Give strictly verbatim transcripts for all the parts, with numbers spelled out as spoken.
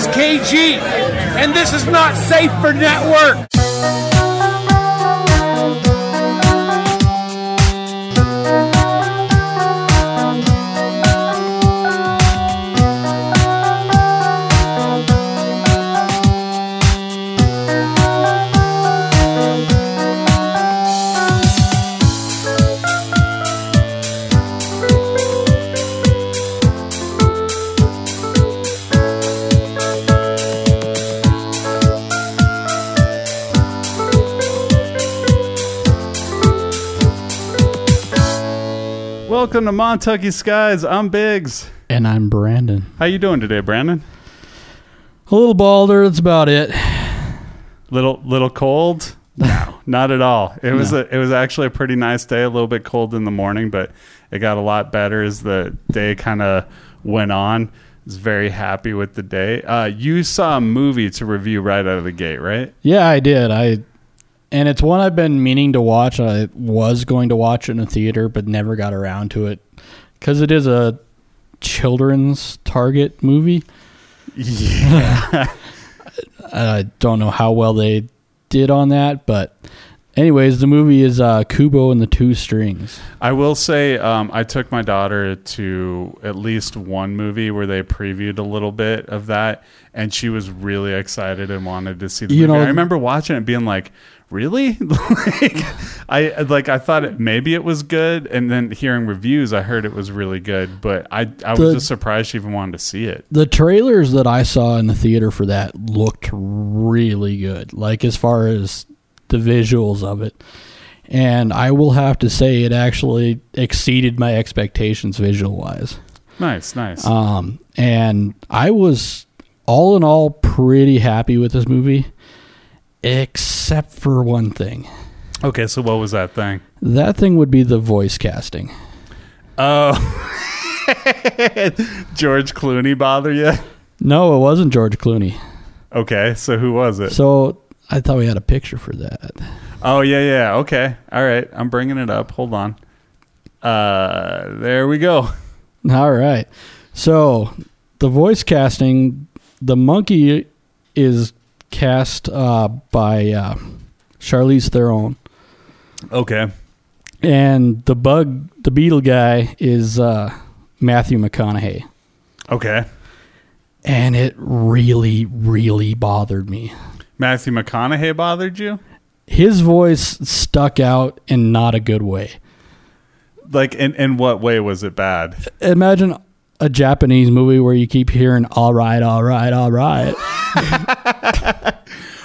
is K G, and this is not safe for network. Welcome to Montucky Skies. I'm Biggs. And I'm Brandon. How you doing today, Brandon? A little balder. That's about it. Little little cold? No, not at all. It no. was a, it was actually a pretty nice day. A little bit cold in the morning, but it got a lot better as the day kind of went on. I was very happy with the day. Uh, you saw a movie to review right out of the gate, right? Yeah, I did. I And it's one I've been meaning to watch. I was going to watch it in a theater, but never got around to it because it is a children's target movie. Yeah. I don't know how well they did on that, but anyways, the movie is uh, Kubo and the Two Strings. I will say um, I took my daughter to at least one movie where they previewed a little bit of that, and she was really excited and wanted to see the you movie. Know, I remember watching it and being like, really? like I like I thought it, maybe it was good, and then hearing reviews I heard it was really good, but I, I the, was just surprised she even wanted to see it. The trailers that I saw in the theater for that looked really good, like as far as the visuals of it. And I will have to say it actually exceeded my expectations visual wise. Nice, nice. Um, and I was all in all pretty happy with this movie. Except for one thing. Okay, so what was that thing? That thing would be the voice casting. Oh. George Clooney bother you? No, it wasn't George Clooney. Okay, so who was it? So I thought we had a picture for that. Oh, yeah, yeah. Okay. All right. I'm bringing it up. Hold on. Uh, there we go. All right. So the voice casting, the monkey is cast uh, by uh, Charlize Theron. Okay. And the bug, the beetle guy is uh, Matthew McConaughey. Okay. And it really, really bothered me. Matthew McConaughey bothered you? His voice stuck out in not a good way. Like, in, in what way was it bad? Imagine a Japanese movie where you keep hearing, all right, all right, all right.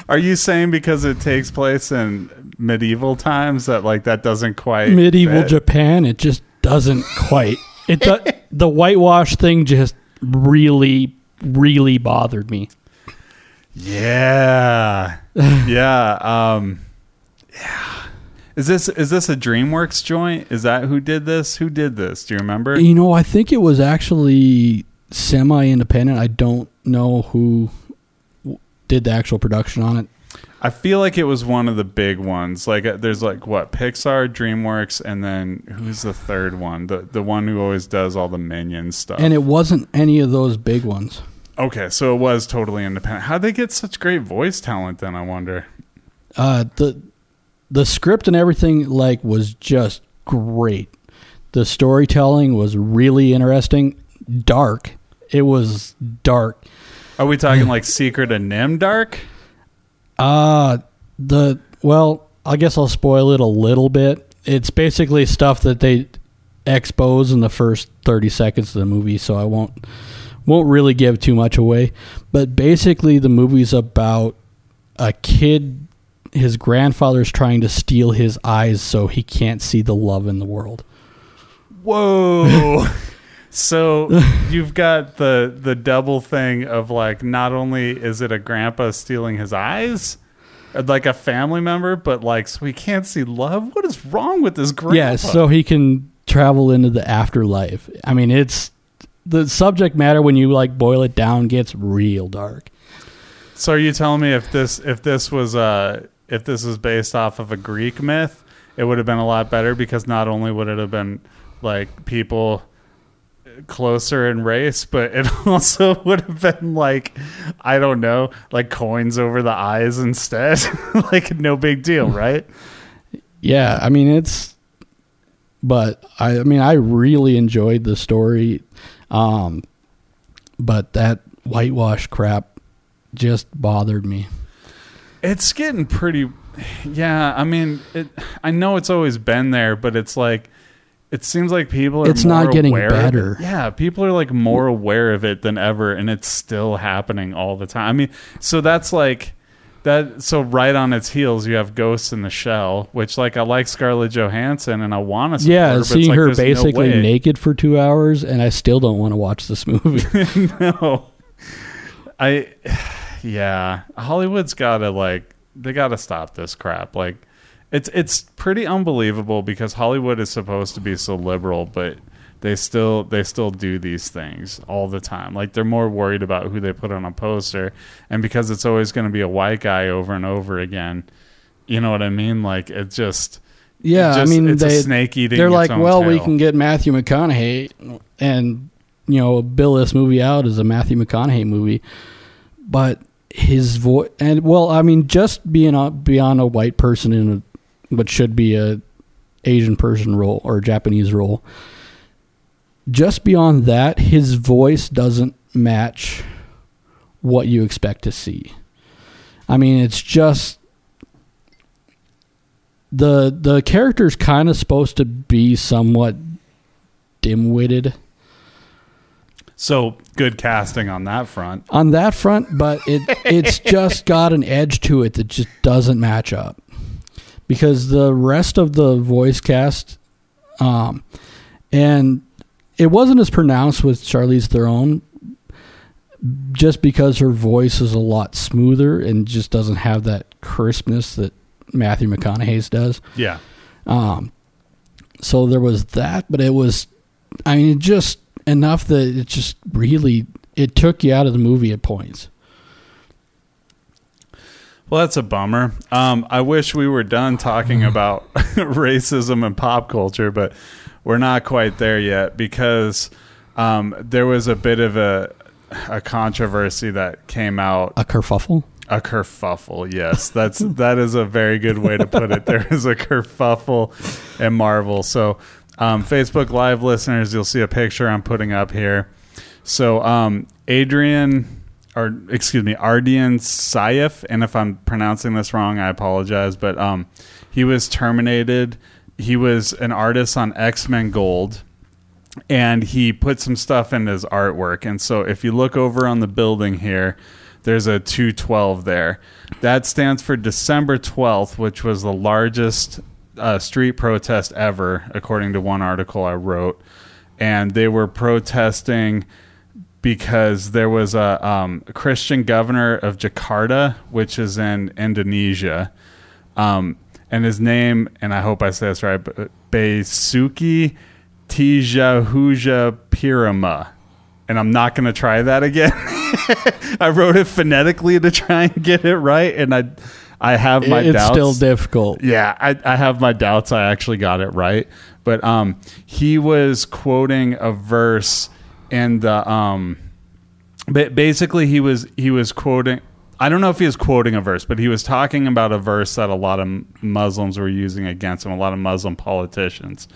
Are you saying because it takes place in medieval times that like that doesn't quite medieval fit? Japan, it just doesn't quite it do, the whitewash thing just really really bothered me. Yeah. Yeah. Um yeah. Is this is this a DreamWorks joint? Is that who did this? Who did this? Do you remember? You know, I think it was actually semi-independent. I don't know who did the actual production on it. I feel like it was one of the big ones. Like there's like what, Pixar, DreamWorks, and then who's the third one? The the one who always does all the Minion stuff. And it wasn't any of those big ones. Okay, so it was totally independent. How'd they get such great voice talent then, I wonder? Uh, the the script and everything like was just great. The storytelling was really interesting. Dark. It was dark. Are we talking like Secret of Nim dark? Uh, the well, I guess I'll spoil it a little bit. It's basically stuff that they expose in the first thirty seconds of the movie, so I won't won't really give too much away. But basically, the movie's about a kid. His grandfather's trying to steal his eyes so he can't see the love in the world. Whoa. So you've got the the double thing of like not only is it a grandpa stealing his eyes, like a family member, but like so he can't see love. What is wrong with this grandpa? Yeah, so he can travel into the afterlife. I mean, it's the subject matter when you like boil it down gets real dark. So are you telling me if this if this was uh if this was based off of a Greek myth, it would have been a lot better because not only would it have been like people closer in race, but it also would have been like, I don't know, like coins over the eyes instead. Like, no big deal, right? Yeah, I mean, it's, but I, I mean, I really enjoyed the story. Um, but that whitewash crap just bothered me. It's getting pretty, yeah, I mean, it, I know it's always been there, but it's like, it seems like people are it's more not getting aware better. Of it. Yeah, people are like more aware of it than ever, and it's still happening all the time. I mean, so that's like that. So right on its heels, you have Ghosts in the Shell, which like I like Scarlett Johansson, and I want to. Yeah, her, but seeing like, her basically no naked for two hours, and I still don't want to watch this movie. No, I. Yeah, Hollywood's gotta like they gotta stop this crap, like. It's it's pretty unbelievable because Hollywood is supposed to be so liberal, but they still they still do these things all the time. Like, they're more worried about who they put on a poster, and because it's always going to be a white guy over and over again, you know what I mean? Like, it just yeah, it just, I mean, it's they, a snake eating. They're its like, own well, tail. We can get Matthew McConaughey, and you know, bill this movie out as a Matthew McConaughey movie, but his voice and well, I mean, just being a, beyond a white person in a what should be a Asian person role or Japanese role. Just beyond that, his voice doesn't match what you expect to see. I mean, it's just the the character's kind of supposed to be somewhat dim-witted. So good casting on that front. On that front, but it it's just got an edge to it that just doesn't match up. Because the rest of the voice cast, um, and it wasn't as pronounced with Charlize Theron, just because her voice is a lot smoother and just doesn't have that crispness that Matthew McConaughey's does. Yeah. Um. So there was that, but it was, I mean, it just enough that it just really, it took you out of the movie at points. Well, that's a bummer. Um, I wish we were done talking about racism and pop culture, but we're not quite there yet because um, there was a bit of a a controversy that came out. A kerfuffle? A kerfuffle, yes. That's that is a very good way to put it. There is a kerfuffle in Marvel. So um, Facebook Live listeners, you'll see a picture I'm putting up here. So um, Adrian... or excuse me, Ardien Saif, and if I'm pronouncing this wrong, I apologize, but um, he was terminated. He was an artist on X-Men Gold, and he put some stuff in his artwork. And so if you look over on the building here, there's a two twelve there. That stands for December twelfth, which was the largest uh, street protest ever, according to one article I wrote. And they were protesting... because there was a um, Christian governor of Jakarta, which is in Indonesia. Um, and his name, and I hope I say this right, but Basuki Tijahuja Pirama. And I'm not going to try that again. I wrote it phonetically to try and get it right. And I I have my it's doubts. It's still difficult. Yeah, I, I have my doubts. I actually got it right. But um, he was quoting a verse... And the, um, but basically he was he was quoting. I don't know if he was quoting a verse, but he was talking about a verse that a lot of Muslims were using against him. A lot of Muslim politicians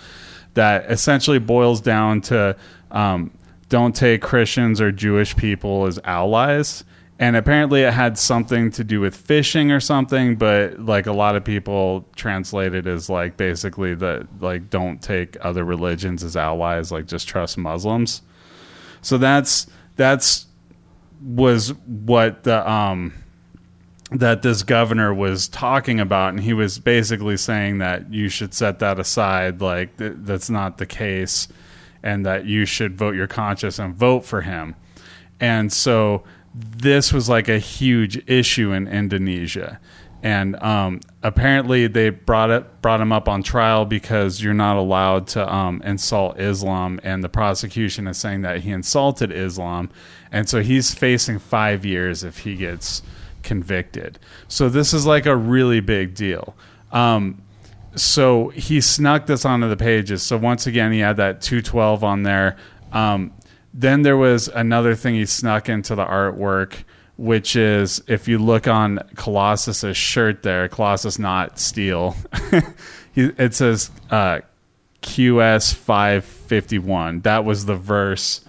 that essentially boils down to um, don't take Christians or Jewish people as allies. And apparently it had something to do with fishing or something, but like a lot of people translate it as like basically the like don't take other religions as allies, like just trust Muslims. So that's that's was what the um, that this governor was talking about, and he was basically saying that you should set that aside, like th- that's not the case, and that you should vote your conscience and vote for him. And so this was like a huge issue in Indonesia, and um, apparently they brought it brought him up on trial because you're not allowed to um, insult Islam, and the prosecution is saying that he insulted Islam, and so he's facing five years if he gets convicted. So this is like a really big deal. Um, so he snuck this onto the pages. So once again, he had that two twelve on there. Um, then there was another thing he snuck into the artwork, which is if you look on Colossus's shirt there, Colossus not steel. It says uh, Q S five fifty-one. That was the verse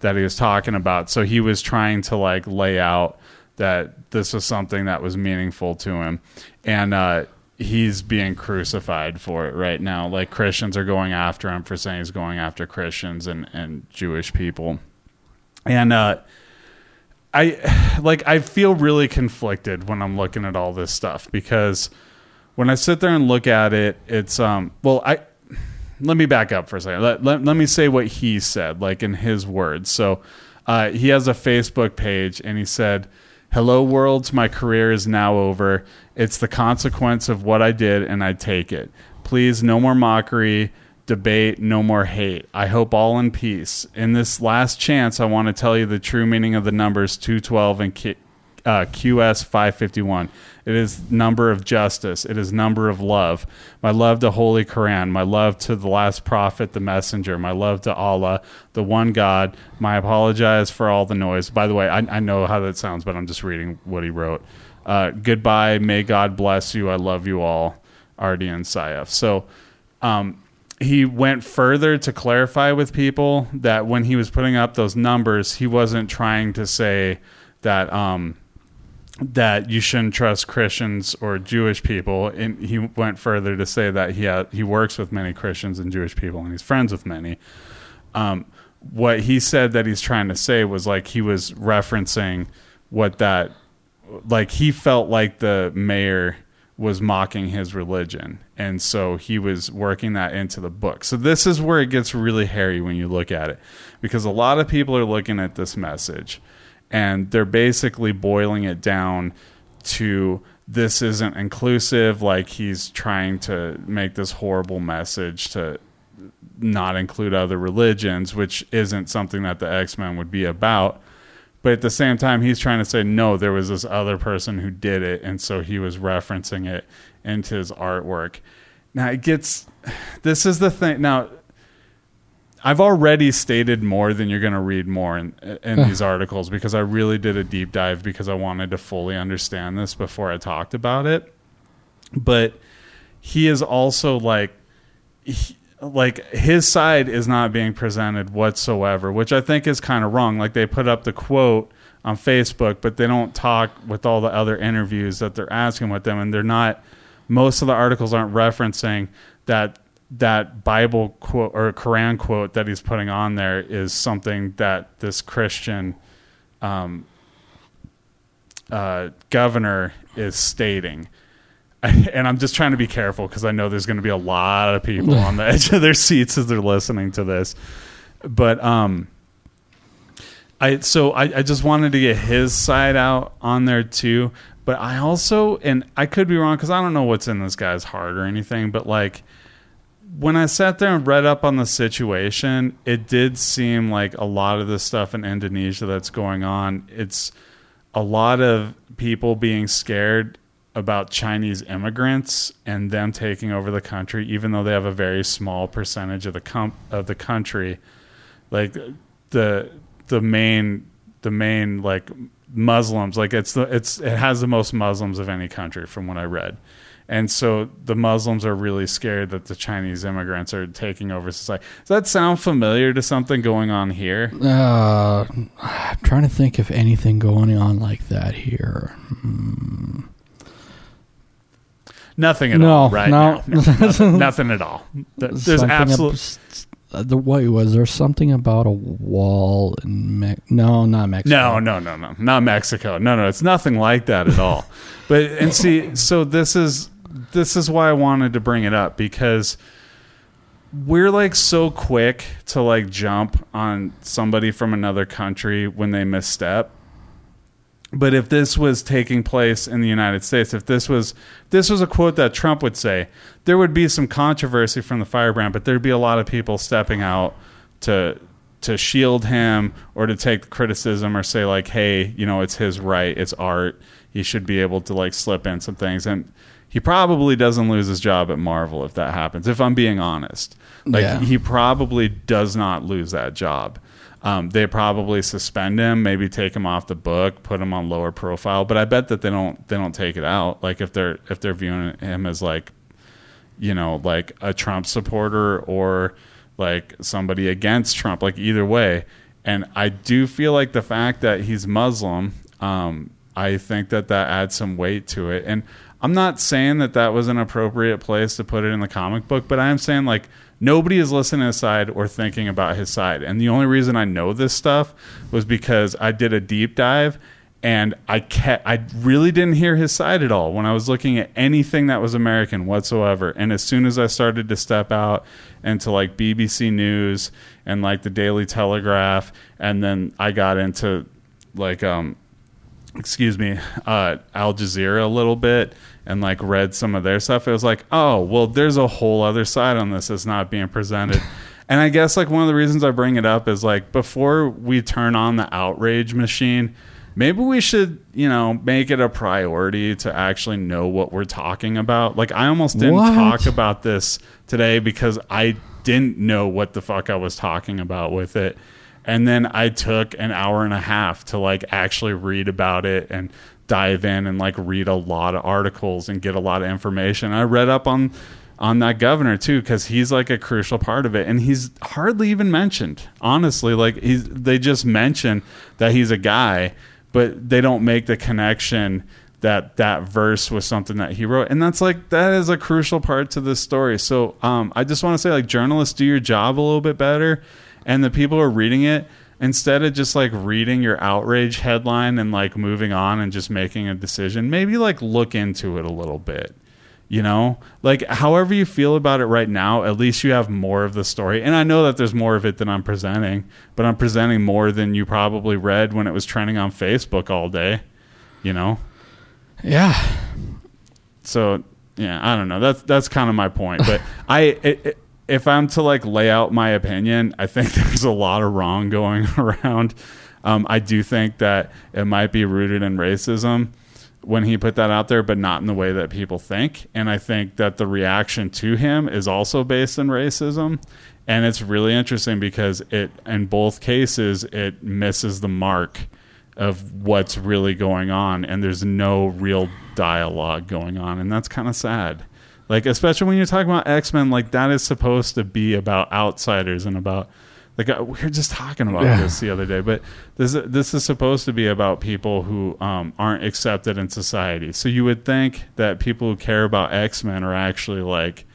that he was talking about. So he was trying to like lay out that this was something that was meaningful to him. And uh, he's being crucified for it right now. Like Christians are going after him for saying he's going after Christians and, and Jewish people. And uh, I like, I feel really conflicted when I'm looking at all this stuff, because when I sit there and look at it, it's, um, well, I, let me back up for a second. Let, let, let me say what he said, like in his words. So uh, he has a Facebook page and he said, "Hello, worlds. My career is now over. It's the consequence of what I did, and I take it. Please, no more mockery, debate, no more hate. I hope all in peace. In this last chance, I want to tell you the true meaning of the numbers two twelve and Q- uh, Q S five fifty-one. It is number of justice. It is number of love. My love to Holy Quran. My love to the last prophet, the messenger. My love to Allah, the one God. My apologize for all the noise." By the way, I, I know how that sounds, but I'm just reading what he wrote. Uh, "goodbye. May God bless you. I love you all. Artie and Saif." So um, he went further to clarify with people that when he was putting up those numbers, he wasn't trying to say that... Um, that you shouldn't trust Christians or Jewish people. And he went further to say that he ha- he works with many Christians and Jewish people, and he's friends with many. Um, what he said that he's trying to say was like, he was referencing what that, like he felt like the mayor was mocking his religion. And so he was working that into the book. So this is where it gets really hairy when you look at it, because a lot of people are looking at this message and they're basically boiling it down to, this isn't inclusive, like he's trying to make this horrible message to not include other religions, which isn't something that the X-Men would be about. But at the same time, he's trying to say, no, there was this other person who did it, and so he was referencing it into his artwork. Now, it gets... This is the thing... Now... I've already stated more than you're going to read more in, in these articles, because I really did a deep dive because I wanted to fully understand this before I talked about it. But he is also like, he, like his side is not being presented whatsoever, which I think is kind of wrong. Like they put up the quote on Facebook, but they don't talk with all the other interviews that they're asking with them. And they're not, most of the articles aren't referencing that that Bible quote or Quran quote that he's putting on there is something that this Christian um, uh, governor is stating. And I'm just trying to be careful, because I know there's going to be a lot of people on the edge of their seats as they're listening to this. But um, I so I, I just wanted to get his side out on there too. But I also, and I could be wrong because I don't know what's in this guy's heart or anything, but like, when I sat there and read up on the situation, it did seem like a lot of the stuff in Indonesia that's going on, it's a lot of people being scared about Chinese immigrants and them taking over the country, even though they have a very small percentage of the com- of the country. Like the the main the main like Muslims, like it's the, it's it has the most Muslims of any country from what I read. And so the Muslims are really scared that the Chinese immigrants are taking over society. Does that sound familiar to something going on here? Uh, I'm trying to think of anything going on like that here. Hmm. Nothing at no, all, right? No, no, nothing, nothing at all. There's absolutely the way was there something about a wall in Me- no, not Mexico. No, no, no, no, not Mexico. No, no, it's nothing like that at all. But and see, so this is. This is why I wanted to bring it up, because we're like so quick to like jump on somebody from another country when they misstep. But if this was taking place in the United States, if this was this was a quote that Trump would say, there would be some controversy from the firebrand, but there'd be a lot of people stepping out to to shield him or to take criticism or say like, hey, you know, it's his right, it's art. He should be able to like slip in some things. And He probably doesn't lose his job at Marvel if that happens, if I'm being honest. Like, yeah. he probably does not lose that job. Um, they probably suspend him, maybe take him off the book, put him on lower profile. But I bet that they don't they don't take it out. Like, if they're if they're viewing him as, like, you know, like a Trump supporter or like somebody against Trump, like either way. And I do feel like the fact that he's Muslim, um, I think that that adds some weight to it. And I'm not saying that that was an appropriate place to put it in the comic book, but I am saying, like, nobody is listening to his side or thinking about his side. And the only reason I know this stuff was because I did a deep dive, and I kept, I really didn't hear his side at all when I was looking at anything that was American whatsoever. And as soon as I started to step out into, like, B B C News and, like, the Daily Telegraph, and then I got into, like, um, excuse me, uh, Al Jazeera a little bit, and, like, read some of their stuff, it was like, oh, well, there's a whole other side on this that's not being presented. And I guess, like, one of the reasons I bring it up is, like, before we turn on the outrage machine, maybe we should, you know, make it a priority to actually know what we're talking about. Like, I almost didn't what? talk about this today because I didn't know what the fuck I was talking about with it. And then I took an hour and a half to, like, actually read about it and dive in and, like, read a lot of articles and get a lot of information. I read up on on that governor too, because he's, like, a crucial part of it, and he's hardly even mentioned, honestly. Like, he's they just mention that he's a guy, but they don't make the connection that that verse was something that he wrote. And that's, like, that is a crucial part to this story. So um I just want to say, like, journalists, do your job a little bit better. And the people who are reading it, instead of just, like, reading your outrage headline and, like, moving on and just making a decision, maybe, like, look into it a little bit, you know? Like, however you feel about it right now, at least you have more of the story. And I know that there's more of it than I'm presenting, but I'm presenting more than you probably read when it was trending on Facebook all day, you know? Yeah. So, yeah, I don't know. That's that's kind of my point. But I... It, it, if I'm to, like, lay out my opinion, I think there's a lot of wrong going around. Um, I do think that it might be rooted in racism when he put that out there, but not in the way that people think. And I think that the reaction to him is also based in racism. And it's really interesting because it, in both cases, it misses the mark of what's really going on. And there's no real dialogue going on. And that's kind of sad. Like, especially when you're talking about X-Men, like, that is supposed to be about outsiders and about, like, we were just talking about yeah. this the other day, but this, this is supposed to be about people who um, aren't accepted in society. So you would think that people who care about X-Men are actually, like,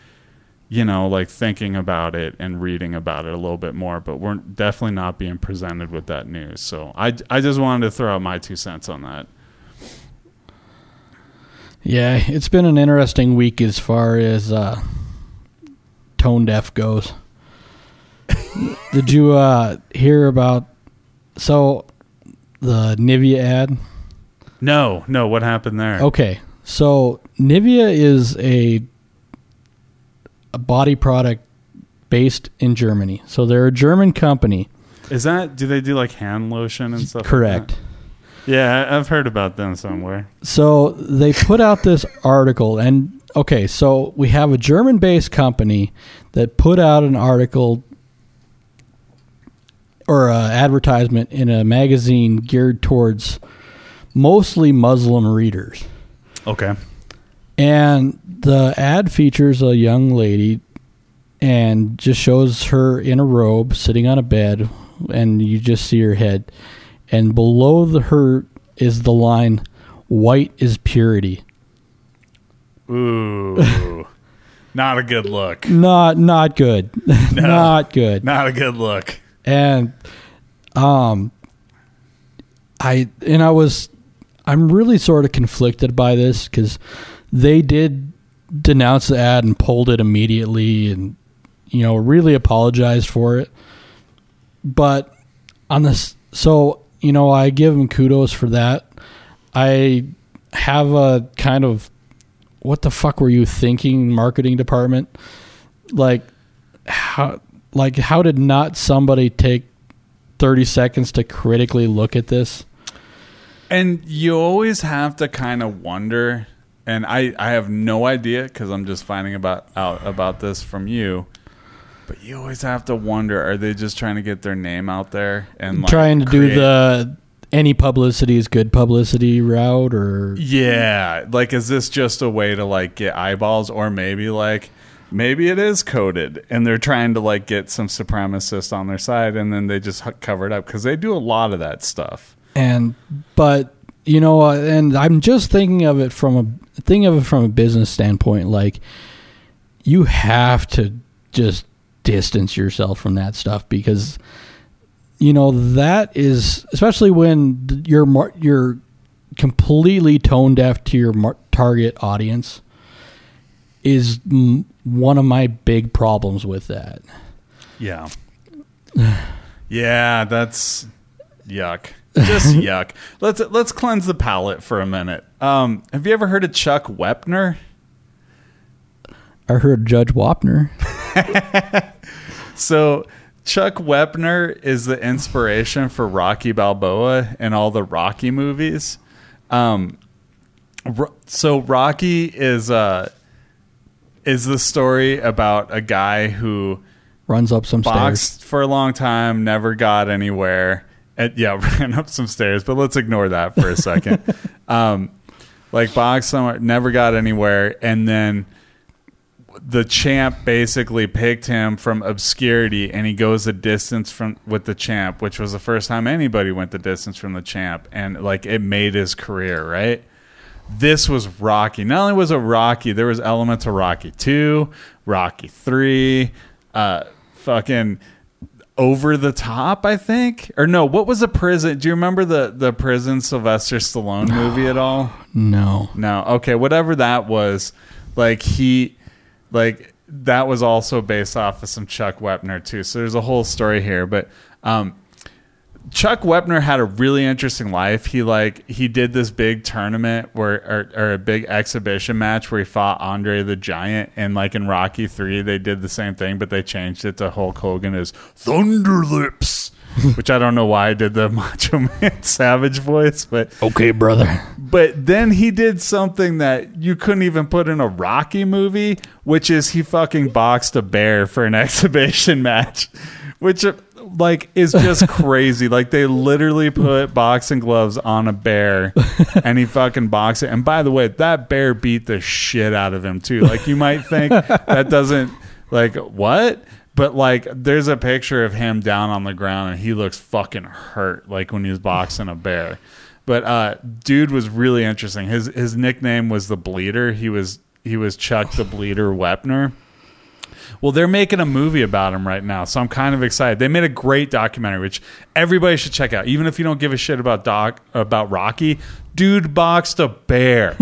you know, like, thinking about it and reading about it a little bit more, but we're definitely not being presented with that news. So I, I just wanted to throw out my two cents on that. Yeah, it's been an interesting week as far as uh, tone deaf goes. Did you uh, hear about so the Nivea ad? No, no. What happened there? Okay, so Nivea is a a body product based in Germany. So they're a German company. Is that do they do like hand lotion and stuff? Correct. Like that? Yeah, I've heard about them somewhere. So they put out this article, and okay, so we have a German-based company that put out an article or an advertisement in a magazine geared towards mostly Muslim readers. Okay. And the ad features a young lady and just shows her in a robe sitting on a bed, and you just see her head. And below the her is the line, "White is purity." Ooh. Not a good look. Not not good. No, not good. Not a good look. And um I and I was I'm really sort of conflicted by this because they did denounce the ad and pulled it immediately and, you know, really apologized for it. But on this so You know, I give him kudos for that. I have a kind of, what the fuck were you thinking, marketing department? Like, how like how did not somebody take thirty seconds to critically look at this? And you always have to kind of wonder, and I, I have no idea because I'm just finding about out about this from you. But you always have to wonder: are they just trying to get their name out there and like trying to create- do the any publicity is good publicity route, or yeah, like is this just a way to like get eyeballs, or maybe like maybe it is coded and they're trying to like get some supremacists on their side, and then they just cover it up because they do a lot of that stuff. And but you know, uh, and I'm just thinking of it from a thinking of it from a business standpoint. Like you have to just distance yourself from that stuff because you know that is especially when you're mar- you're completely tone deaf to your mar- target audience is m- one of my big problems with that. Yeah. Yeah, that's yuck. Just yuck. Let's let's cleanse the palate for a minute. Um, have you ever heard of Chuck Wepner? I heard Judge Wapner. So Chuck Wepner is the inspiration for Rocky Balboa and all the Rocky movies. Um, so Rocky is uh, is the story about a guy who runs up some boxed stairs for a long time, never got anywhere. And, yeah, ran up some stairs, but let's ignore that for a second. um, like boxed somewhere, never got anywhere, and then the champ basically picked him from obscurity, and he goes the distance from with the champ, which was the first time anybody went the distance from the champ, and like it made his career, right? This was Rocky. Not only was it Rocky, there was elements of Rocky two, Rocky three, uh, fucking over the top, I think. Or no, what was the prison? Do you remember the the prison Sylvester Stallone movie at all? No. No. Okay, whatever that was, like he Like that was also based off of some Chuck Wepner too. So there's a whole story here, but um, Chuck Wepner had a really interesting life. He like he did this big tournament where or, or a big exhibition match where he fought Andre the Giant, and like in Rocky three they did the same thing, but they changed it to Hulk Hogan as Thunderlips, which I don't know why I did the Macho Man Savage voice, but okay, brother. But then he did something that you couldn't even put in a Rocky movie, which is he fucking boxed a bear for an exhibition match, which like is just crazy. Like they literally put boxing gloves on a bear and he fucking boxed it. And by the way, that bear beat the shit out of him too. Like you might think that doesn't like what? But like there's a picture of him down on the ground and he looks fucking hurt like when he was boxing a bear. But uh, dude was really interesting. His his nickname was the Bleeder. He was he was Chuck the Bleeder Wepner. Well, they're making a movie about him right now, so I'm kind of excited. They made a great documentary, which everybody should check out, even if you don't give a shit about doc about Rocky. Dude boxed a bear.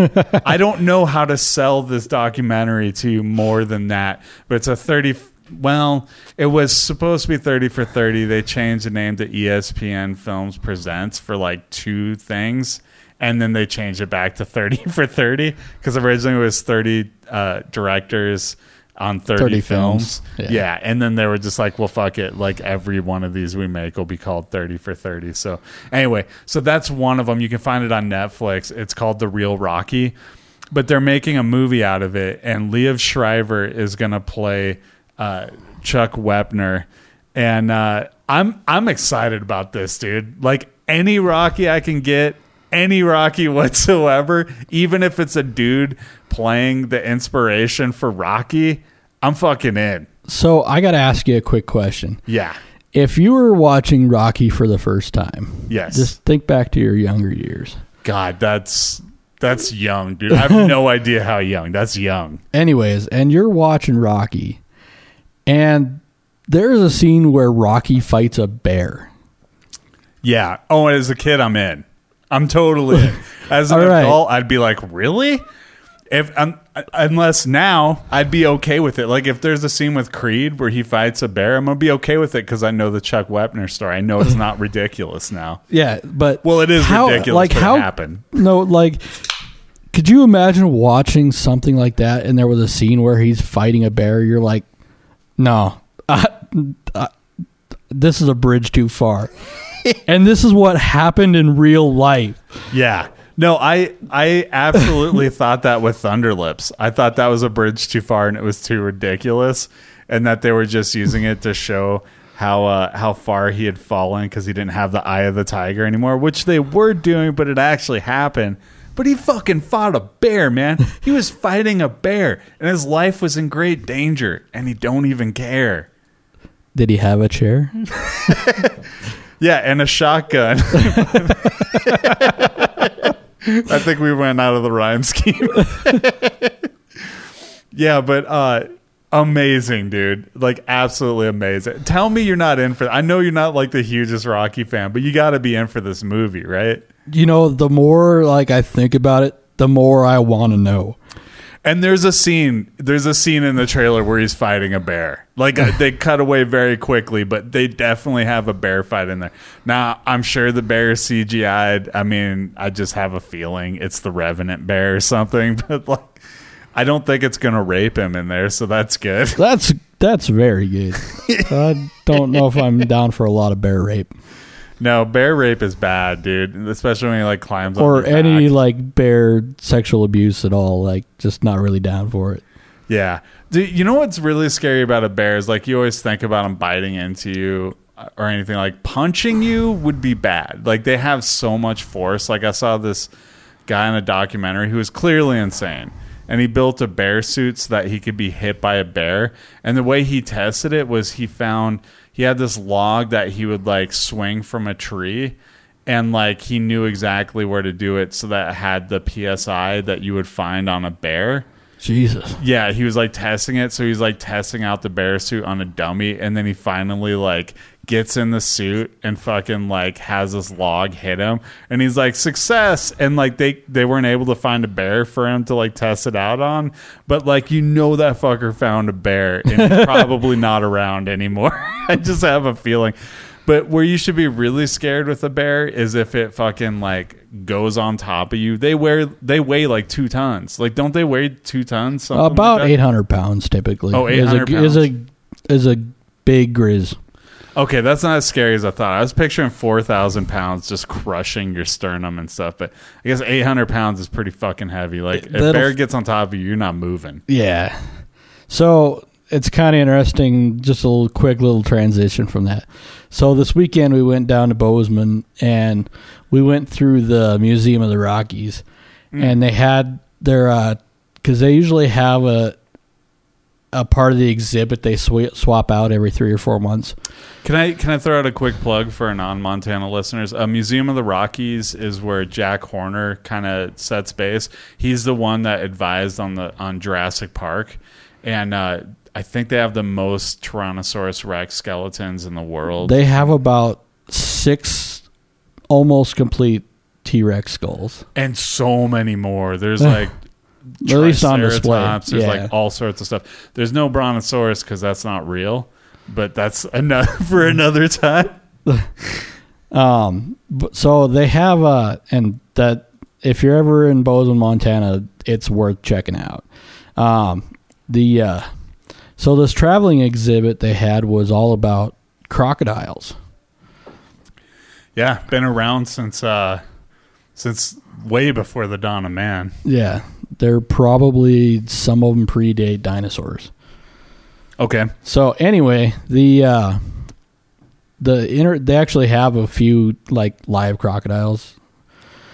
I don't know how to sell this documentary to you more than that, but it's a thirty. Well, it was supposed to be thirty for thirty. They changed the name to E S P N Films Presents for like two things, and then they changed it back to thirty for thirty because originally it was thirty uh, directors on thirty, thirty films. films. Yeah. yeah, and then they were just like, well, fuck it. Like every one of these we make will be called thirty for thirty. So anyway, so that's one of them. You can find it on Netflix. It's called The Real Rocky, but they're making a movie out of it, and Liev Schreiber is going to play Uh, Chuck Wepner, and uh, I'm I'm excited about this, dude. Like any Rocky I can get, any Rocky whatsoever, even if it's a dude playing the inspiration for Rocky, I'm fucking in. So I gotta ask you a quick question. Yeah. If you were watching Rocky for the first time, yes, just think back to your younger years. God, that's that's young, dude. I have no idea how young. That's young. Anyways, and you're watching Rocky. And there's a scene where Rocky fights a bear. Yeah. Oh, as a kid, I'm in. I'm totally in. As an right. adult, I'd be like, really? If I'm, Unless now, I'd be okay with it. Like, if there's a scene with Creed where he fights a bear, I'm going to be okay with it because I know the Chuck Wepner story. I know it's not ridiculous now. Yeah, but... Well, it is how, ridiculous, like but how, it happened. No, like... Could you imagine watching something like that and there was a scene where he's fighting a bear? You're like... No, uh, uh, this is a bridge too far. And this is what happened in real life. Yeah. No, I I absolutely thought that with Thunderlips. I thought that was a bridge too far and it was too ridiculous, and that they were just using it to show how uh, how far he had fallen because he didn't have the eye of the tiger anymore, which they were doing, but it actually happened. But he fucking fought a bear, man. He was fighting a bear, and his life was in great danger, and he don't even care. Did he have a chair? Yeah, and a shotgun. I think we went out of the rhyme scheme. Yeah, but uh, amazing, dude. Like, absolutely amazing. Tell me you're not in for that. I know you're not like the hugest Rocky fan, but you got to be in for this movie, right? You know, the more like I think about it, the more I want to know. And there's a scene, there's a scene in the trailer where he's fighting a bear. Like they cut away very quickly, but they definitely have a bear fight in there. Now, I'm sure the bear is C G I'd. I mean, I just have a feeling it's the Revenant bear or something, but like I don't think it's going to rape him in there, so that's good. That's that's very good. I don't know if I'm down for a lot of bear rape. No, bear rape is bad, dude. Especially when he like climbs on your back. Or any like bear sexual abuse at all. Like, just not really down for it. Yeah, dude, you know what's really scary about a bear is like you always think about them biting into you or anything. Like punching you would be bad. Like they have so much force. Like I saw this guy in a documentary who was clearly insane, and he built a bear suit so that he could be hit by a bear. And the way he tested it was he found. He had this log that he would like swing from a tree, and like he knew exactly where to do it so that it had the P S I that you would find on a bear. Jesus. Yeah, he was like testing it. So he's like testing out the bear suit on a dummy, and then he finally like gets in the suit and fucking like has this log hit him, and he's like success, and like they they weren't able to find a bear for him to like test it out on, but like you know that fucker found a bear and it's probably not around anymore. I just have a feeling. But where you should be really scared with a bear is if it fucking like goes on top of you. They wear they weigh like two tons. Like, don't they weigh two tons? Something about like eight hundred pounds typically. Oh, eight hundred pounds is a is a big grizz. Okay, that's not as scary as I thought. I was picturing four thousand pounds just crushing your sternum and stuff, but I guess eight hundred pounds is pretty fucking heavy. Like if a bear gets on top of you, you're not moving. Yeah. So it's kind of interesting, just a little quick little transition from that. So this weekend we went down to Bozeman and we went through the Museum of the Rockies, mm. and they had their uh, because they usually have a a part of the exhibit they sw- swap out every three or four months. Can I can I throw out a quick plug for our non-Montana listeners? A Museum of the Rockies is where Jack Horner kind of sets base. He's the one that advised on the on Jurassic Park, and uh, I think they have the most Tyrannosaurus Rex skeletons in the world. They have about six almost complete T-Rex skulls, and so many more. There's like. At least on display. There's yeah. like all sorts of stuff. There's no Brontosaurus because that's not real, but that's enough for another time. um, but so they have a, and that if you're ever in Bozeman, Montana, it's worth checking out. Um, the uh, so this traveling exhibit they had was all about crocodiles. Yeah, been around since uh, since way before the dawn of man. Yeah. They're probably, some of them predate dinosaurs. Okay. So anyway, the uh, the inter- they actually have a few like live crocodiles.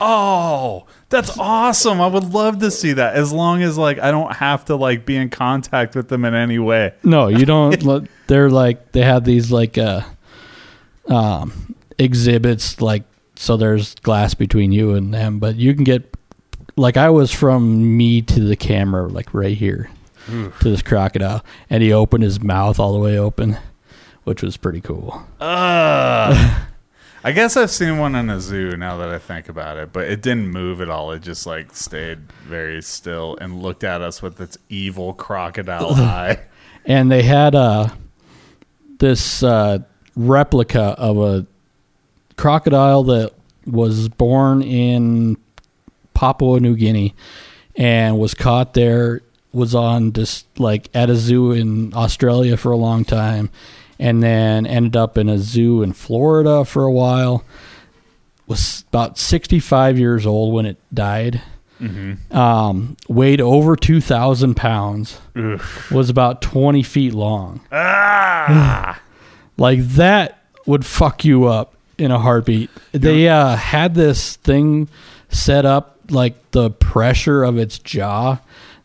Oh, that's awesome! I would love to see that. As long as like I don't have to like be in contact with them in any way. No, you don't. They're like they have these like uh, um, exhibits like so. There's glass between you and them, but you can get. Like, I was from me to the camera, like, right here Oof. to this crocodile. And he opened his mouth all the way open, which was pretty cool. Uh, I guess I've seen one in a zoo now that I think about it, but it didn't move at all. It just, like, stayed very still and looked at us with its evil crocodile eye. And they had uh, this uh, replica of a crocodile that was born in Papua New Guinea and was caught there, was on just like at a zoo in Australia for a long time, and then ended up in a zoo in Florida for a while, was about sixty-five years old when it died. Mm-hmm. Um, weighed over two thousand pounds. Ugh. Was about twenty feet long. Ah! Like, that would fuck you up in a heartbeat. Dude. They uh, had this thing set up, like, the pressure of its jaw.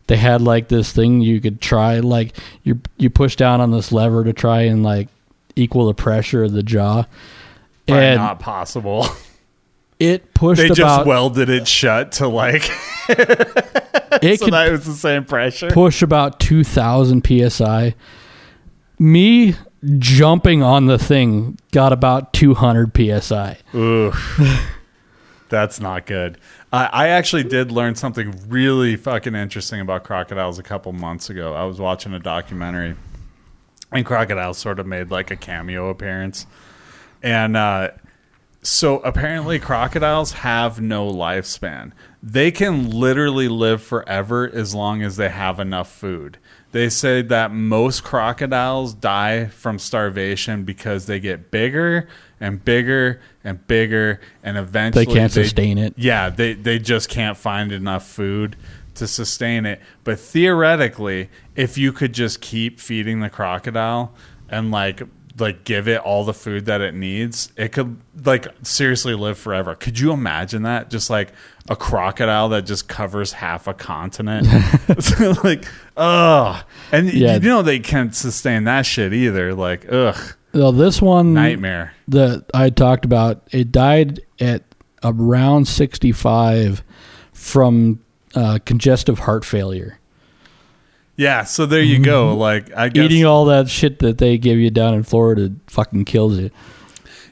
They had, like, this thing you could try, like, you you push down on this lever to try and, like, equal the pressure of the jaw. Probably and not possible. It pushed. They just about, welded it shut to like. It so could that was the same pressure. Push about two thousand psi. Me jumping on the thing got about two hundred psi. Oof, that's not good. I, I actually did learn something really fucking interesting about crocodiles a couple months ago. I was watching a documentary, and crocodiles sort of made like a cameo appearance, and. uh So apparently crocodiles have no lifespan. They can literally live forever as long as they have enough food. They say that most crocodiles die from starvation because they get bigger and bigger and bigger, and eventually they can't they, sustain it. Yeah, they, they just can't find enough food to sustain it. But theoretically, if you could just keep feeding the crocodile and like like give it all the food that it needs, it could like seriously live forever. Could you imagine that? Just like a crocodile that just covers half a continent. So, like, oh, and yeah. You know, they can't sustain that shit either. Like, ugh. Well, this one nightmare that I talked about, it died at around sixty-five from uh congestive heart failure. Yeah, so there you go. Like, I guess eating all that shit that they give you down in Florida fucking kills you.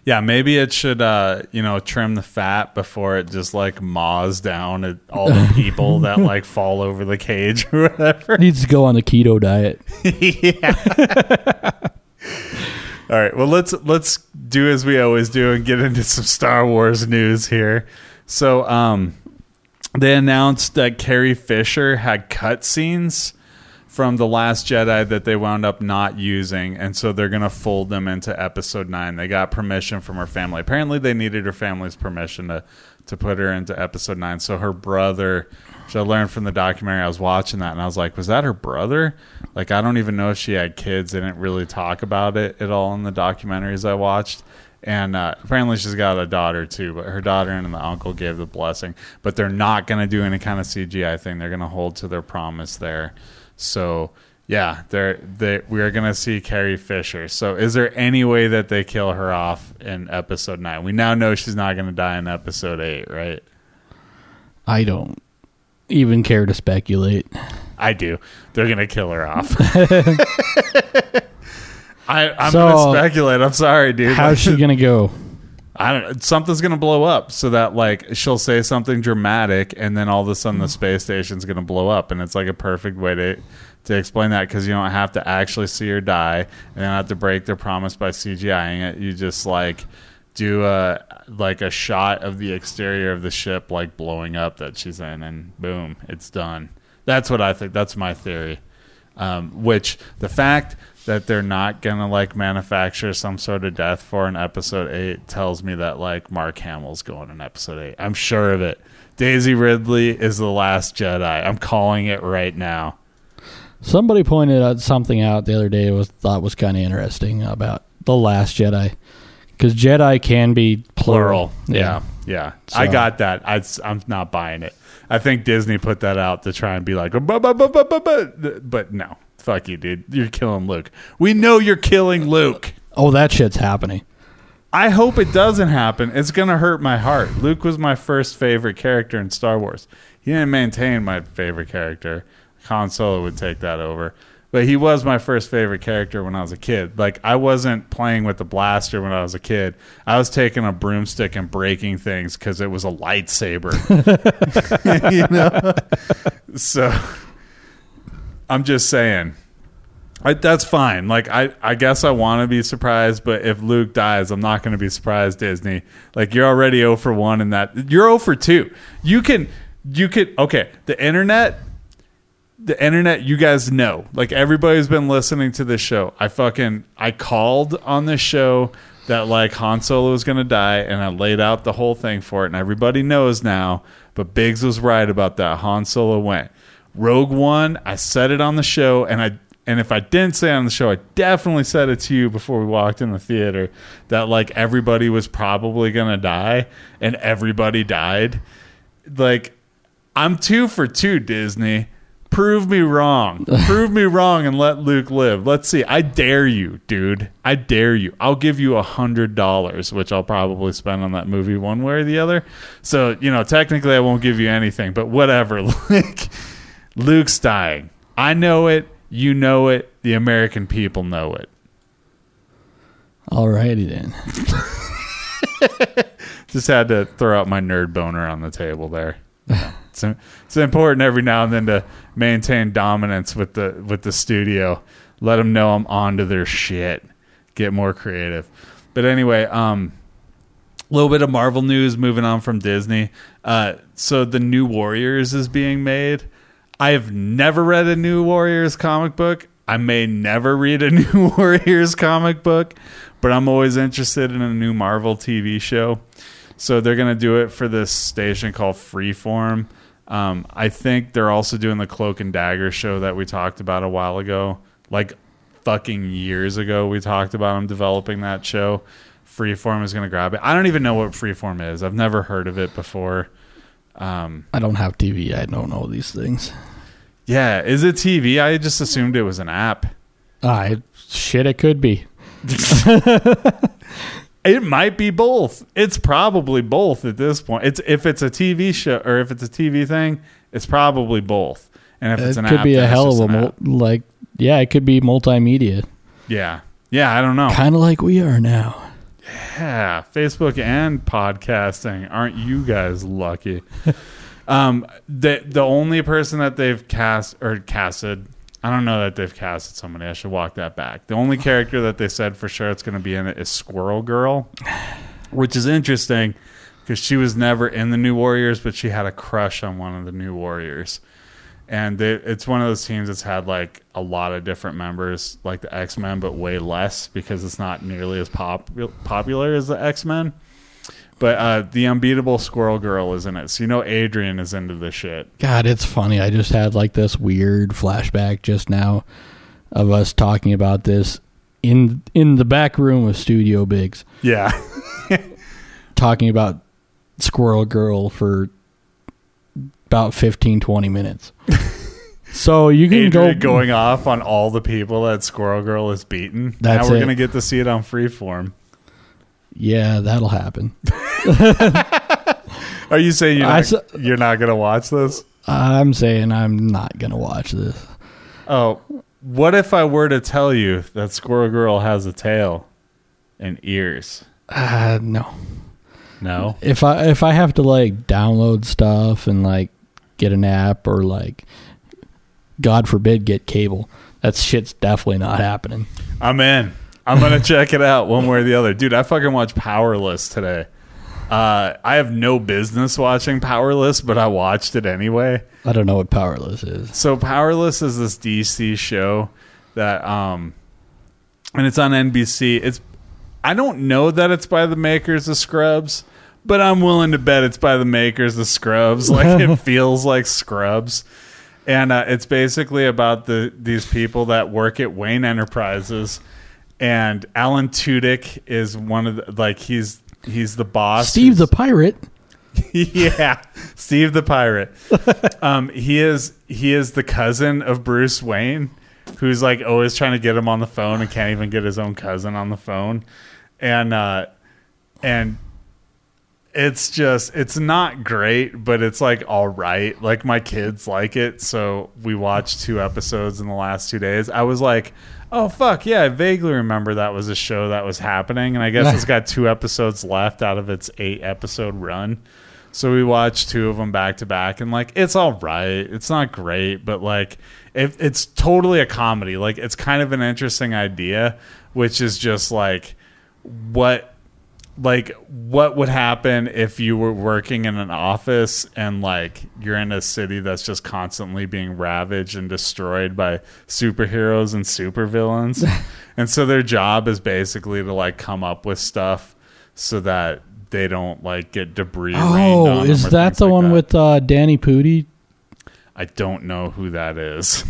Yeah, maybe it should, uh, you know, trim the fat before it just like maws down at all the people that like fall over the cage or whatever. It needs to go on the keto diet. Yeah. All right. Well, let's let's do as we always do and get into some Star Wars news here. So, um, they announced that Carrie Fisher had cutscenes from The Last Jedi that they wound up not using, and so they're going to fold them into Episode nine. They got permission from her family. Apparently, they needed her family's permission to, to put her into Episode nine. So her brother, which I learned from the documentary, I was watching that, and I was like, was that her brother? Like, I don't even know if she had kids. They didn't really talk about it at all in the documentaries I watched. And uh, apparently she's got a daughter too, but her daughter and the uncle gave the blessing. But they're not going to do any kind of C G I thing. They're going to hold to their promise there. So, yeah, they're, they we are going to see Carrie Fisher. So, is there any way that they kill her off in Episode nine? We now know she's not going to die in Episode eight, right? I don't even care to speculate. I do. They're going to kill her off. I, I'm so, going to speculate. I'm sorry, dude. How's she going to go? I don't. Something's going to blow up so that like she'll say something dramatic, and then all of a sudden the space station's going to blow up, and it's like a perfect way to to explain that, because you don't have to actually see her die, and you don't have to break their promise by CGIing it. You just like do a like a shot of the exterior of the ship like blowing up that she's in, and boom, it's done. That's what I think. That's my theory. Um, which the fact that they're not going to like manufacture some sort of death for an Episode eight tells me that like Mark Hamill's going in Episode eight. I'm sure of it. Daisy Ridley is the Last Jedi. I'm calling it right now. Somebody pointed out something out the other day I was thought was kind of interesting about The Last Jedi, because Jedi can be plural. plural. Yeah. Yeah. yeah. So. I got that. I, I'm not buying it. I think Disney put that out to try and be like, but, but, but, but, but, but no, fuck you, dude. You're killing Luke. We know you're killing Luke. Oh, that shit's happening. I hope it doesn't happen. It's going to hurt my heart. Luke was my first favorite character in Star Wars. He didn't maintain my favorite character. Han Solo would take that over. But he was my first favorite character when I was a kid. Like, I wasn't playing with the blaster when I was a kid. I was taking a broomstick and breaking things because it was a lightsaber. You know? So, I'm just saying. I, that's fine. Like, I, I guess I want to be surprised, but if Luke dies, I'm not going to be surprised, Disney. Like, you're already oh for one in that. You're oh for two. You can... You could... Okay, the internet... The internet, you guys know, like everybody's been listening to this show. I fucking, I called on this show that like Han Solo was going to die, and I laid out the whole thing for it, and everybody knows now, but Biggs was right about that. Han Solo went. Rogue One, I said it on the show, and I and if I didn't say it on the show, I definitely said it to you before we walked in the theater, that like everybody was probably going to die, and everybody died. Like, I'm two for two, Disney. Prove me wrong. Prove me wrong and let Luke live. Let's see. I dare you, dude. I dare you. I'll give you one hundred dollars, which I'll probably spend on that movie one way or the other. So, you know, technically I won't give you anything, but whatever. Like, Luke's dying. I know it. You know it. The American people know it. All righty then. Just had to throw out my nerd boner on the table there. It's, it's important every now and then to maintain dominance with the with the studio. Let them know I'm onto their shit. Get more creative. But anyway, um, a little bit of Marvel news moving on from Disney. Uh, so the New Warriors is being made. I have never read a New Warriors comic book. I may never read a New Warriors comic book, but I'm always interested in a new Marvel T V show. So they're going to do it for this station called Freeform. Um, I think they're also doing the Cloak and Dagger show that we talked about a while ago. Like fucking years ago, we talked about them developing that show. Freeform is going to grab it. I don't even know what Freeform is. I've never heard of it before. Um, I don't have T V. I don't know these things. Yeah. Is it T V? I just assumed it was an app. Uh, shit, it could be. It might be both. It's probably both at this point. It's if it's a T V show or if it's a T V thing, it's probably both. And if it's an app, it could be a hell of a like. Yeah, it could be multimedia. Yeah, yeah. I don't know. Kind of like we are now. Yeah, Facebook and podcasting. Aren't you guys lucky? um, the the only person that they've cast or casted. I don't know that they've casted somebody. I should walk that back. The only character that they said for sure it's going to be in it is Squirrel Girl, which is interesting because she was never in the New Warriors, but she had a crush on one of the New Warriors. And they, it's one of those teams that's had like a lot of different members, like the X-Men, but way less because it's not nearly as pop, popular as the X-Men. But uh, the unbeatable Squirrel Girl is in it. So you know Adrian is into this shit. God, it's funny. I just had like this weird flashback just now of us talking about this in in the back room of Studio Biggs. Yeah. Talking about Squirrel Girl for about fifteen, twenty minutes. So you can Adrian go... going off on all the people that Squirrel Girl has beaten. That's now we're going to get to see it on Freeform. Yeah, that'll happen. Are you saying you're not, su- you're not going to watch this? I'm saying I'm not going to watch this. Oh, what if I were to tell you that Squirrel Girl has a tail and ears? Uh, no. No? If I if I have to, like, download stuff and, like, get an app or, like, God forbid, get cable, that shit's definitely not happening. I'm in. I'm going to check it out one way or the other. Dude, I fucking watched Powerless today. Uh, I have no business watching Powerless, but I watched it anyway. I don't know what Powerless is. So Powerless is this D C show that, um, and it's on N B C. It's I don't know that it's by the makers of Scrubs, but I'm willing to bet it's by the makers of Scrubs. Like it feels like Scrubs. And uh, it's basically about the these people that work at Wayne Enterprises. And Alan Tudyk is one of the, like, he's he's the boss. Steve the pirate. Yeah, Steve the pirate. um, he is he is the cousin of Bruce Wayne, who's like always trying to get him on the phone and can't even get his own cousin on the phone. And uh, and it's just it's not great, but it's like all right. Like my kids like it, so we watched two episodes in the last two days. I was like. Oh, fuck, yeah, I vaguely remember that was a show that was happening, and I guess it's got two episodes left out of its eight-episode run. So we watched two of them back-to-back, and, like, it's all right. It's not great, but, like, it, it's totally a comedy. Like, it's kind of an interesting idea, which is just, like, what like, what would happen if you were working in an office and, like, you're in a city that's just constantly being ravaged and destroyed by superheroes and supervillains? And so their job is basically to, like, come up with stuff so that they don't, like, get debris oh, rained on them. Oh, is that the like one that. with uh, Danny Pudi? I don't know who that is.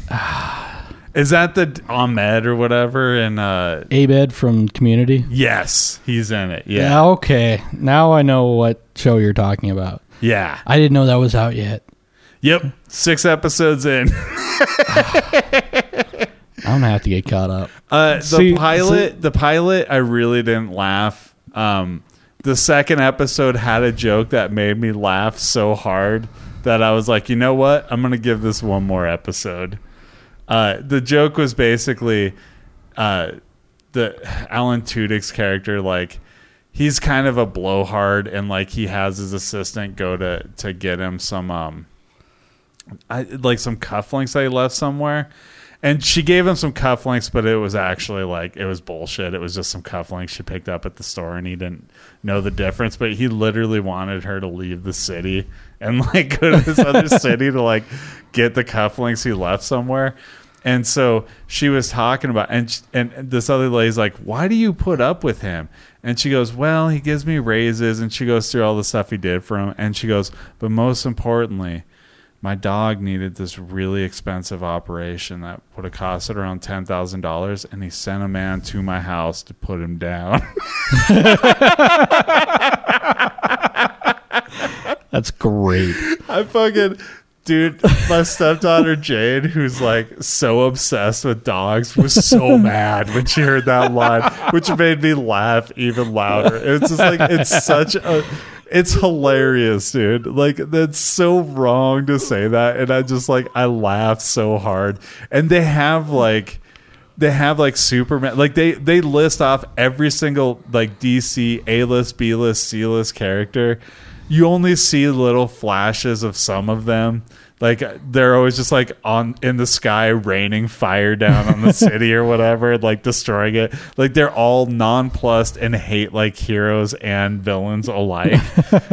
Is that the Ahmed or whatever? And uh, Abed from Community? Yes, he's in it. Yeah. yeah. Okay. Now I know what show you're talking about. Yeah. I didn't know that was out yet. Yep. Six episodes in. I'm going to have to get caught up. Uh, the see, pilot, see? the pilot, I really didn't laugh. Um, the second episode had a joke that made me laugh so hard that I was like, you know what? I'm going to give this one more episode. Uh, the joke was basically uh, the Alan Tudyk's character, like, he's kind of a blowhard, and like he has his assistant go to, to get him some um, I, like some cufflinks that he left somewhere, and she gave him some cufflinks, but it was actually like it was bullshit. It was just some cufflinks she picked up at the store, and he didn't know the difference. But he literally wanted her to leave the city and like go to this other city to like get the cufflinks he left somewhere. And so she was talking about, and and this other lady's like, why do you put up with him? And she goes, well, he gives me raises, and she goes through all the stuff he did for him. And she goes, but most importantly, my dog needed this really expensive operation that would have costed around ten thousand dollars, and he sent a man to my house to put him down. That's great. I fucking... Dude, my stepdaughter Jade, who's like so obsessed with dogs, was so mad when she heard that line, which made me laugh even louder. It's just like, it's such a, it's hilarious, dude. Like, that's so wrong to say that. And I just like, I laughed so hard. And they have like, they have like Superman, like they, they list off every single like D C A-list, B-list, C-list character. You only see little flashes of some of them. Like they're always just like on in the sky, raining fire down on the city or whatever, like destroying it. Like they're all nonplussed and hate like heroes and villains alike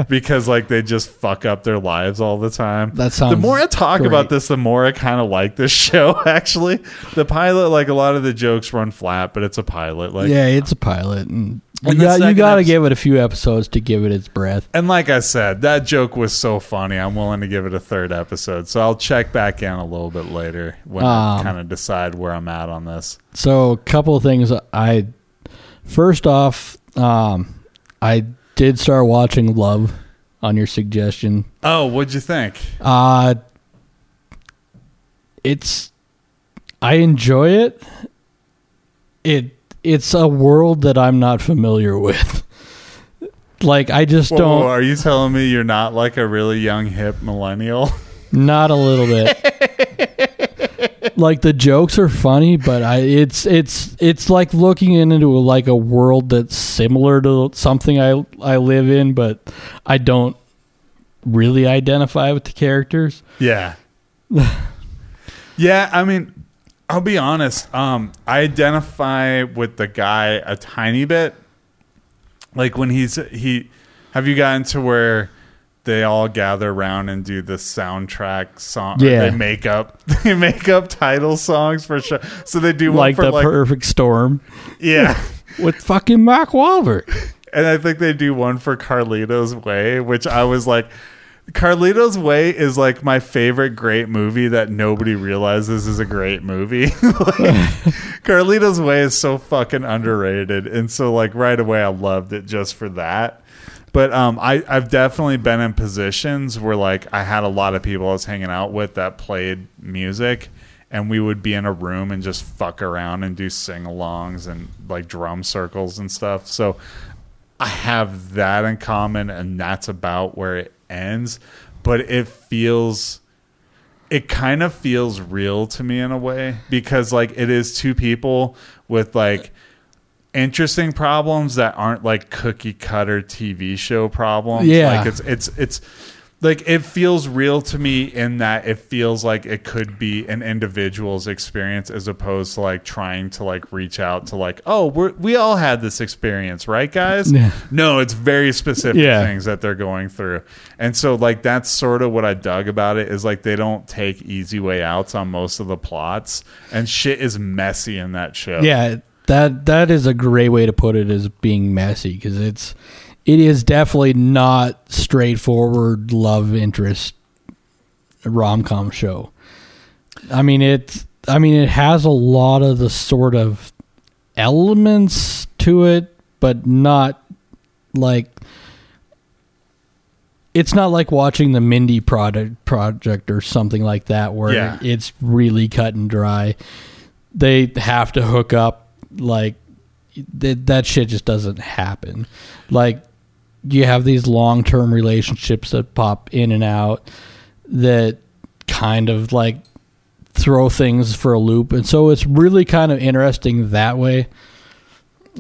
because like they just fuck up their lives all the time. That sounds the more I talk great. about this, the more I kind of like this show. Actually, the pilot, like a lot of the jokes run flat, but it's a pilot. Like yeah, it's a pilot. And- You got, you got to give it a few episodes to give it its breath. And like I said, that joke was so funny, I'm willing to give it a third episode. So I'll check back in a little bit later when um, I kind of decide where I'm at on this. So a couple of things. I First off, um, I did start watching Love on your suggestion. Oh, what'd you think? Uh, it's I enjoy it. It. It's a world that I'm not familiar with. Like, I just whoa, don't... Whoa, are you telling me you're not like a really young, hip millennial? Not a little bit. Like, the jokes are funny, but I it's it's it's like looking into, like, a world that's similar to something I, I live in, but I don't really identify with the characters. Yeah. Yeah, I mean... I'll be honest. Um, I identify with the guy a tiny bit. Like when he's he, have you gotten to where they all gather around and do the soundtrack song? Yeah, they make up they make up title songs for show. So they do like one for the like, Perfect Storm. Yeah, with fucking Mark Wahlberg. And I think they do one for Carlito's Way, which I was like. Carlito's Way is like my favorite great movie that nobody realizes is a great movie. Like, Carlito's Way is so fucking underrated. And so like right away I loved it just for that. But um, I, I've definitely been in positions where like I had a lot of people I was hanging out with that played music, and we would be in a room and just fuck around and do sing-alongs and like drum circles and stuff. So I have that in common, and that's about where it ends, but it feels it kind of feels real to me in a way, because like it is two people with like interesting problems that aren't like cookie cutter T V show problems. Yeah, like it's it's it's Like, it feels real to me in that it feels like it could be an individual's experience as opposed to, like, trying to, like, reach out to, like, oh, we we all had this experience, right, guys? Yeah. No, it's very specific yeah. things that they're going through. And so, like, that's sort of what I dug about it is, like, they don't take easy way outs on most of the plots. And shit is messy in that show. Yeah, that that is a great way to put it, is being messy, because it's... It is definitely not straightforward love interest rom-com show. I mean, it's, I mean, it has a lot of the sort of elements to it, but not like, it's not like watching the Mindy Project, project or something like that, where yeah. it's really cut and dry. They have to hook up, like, that, that shit just doesn't happen. Like, you have these long-term relationships that pop in and out that kind of, like, throw things for a loop. And so it's really kind of interesting that way.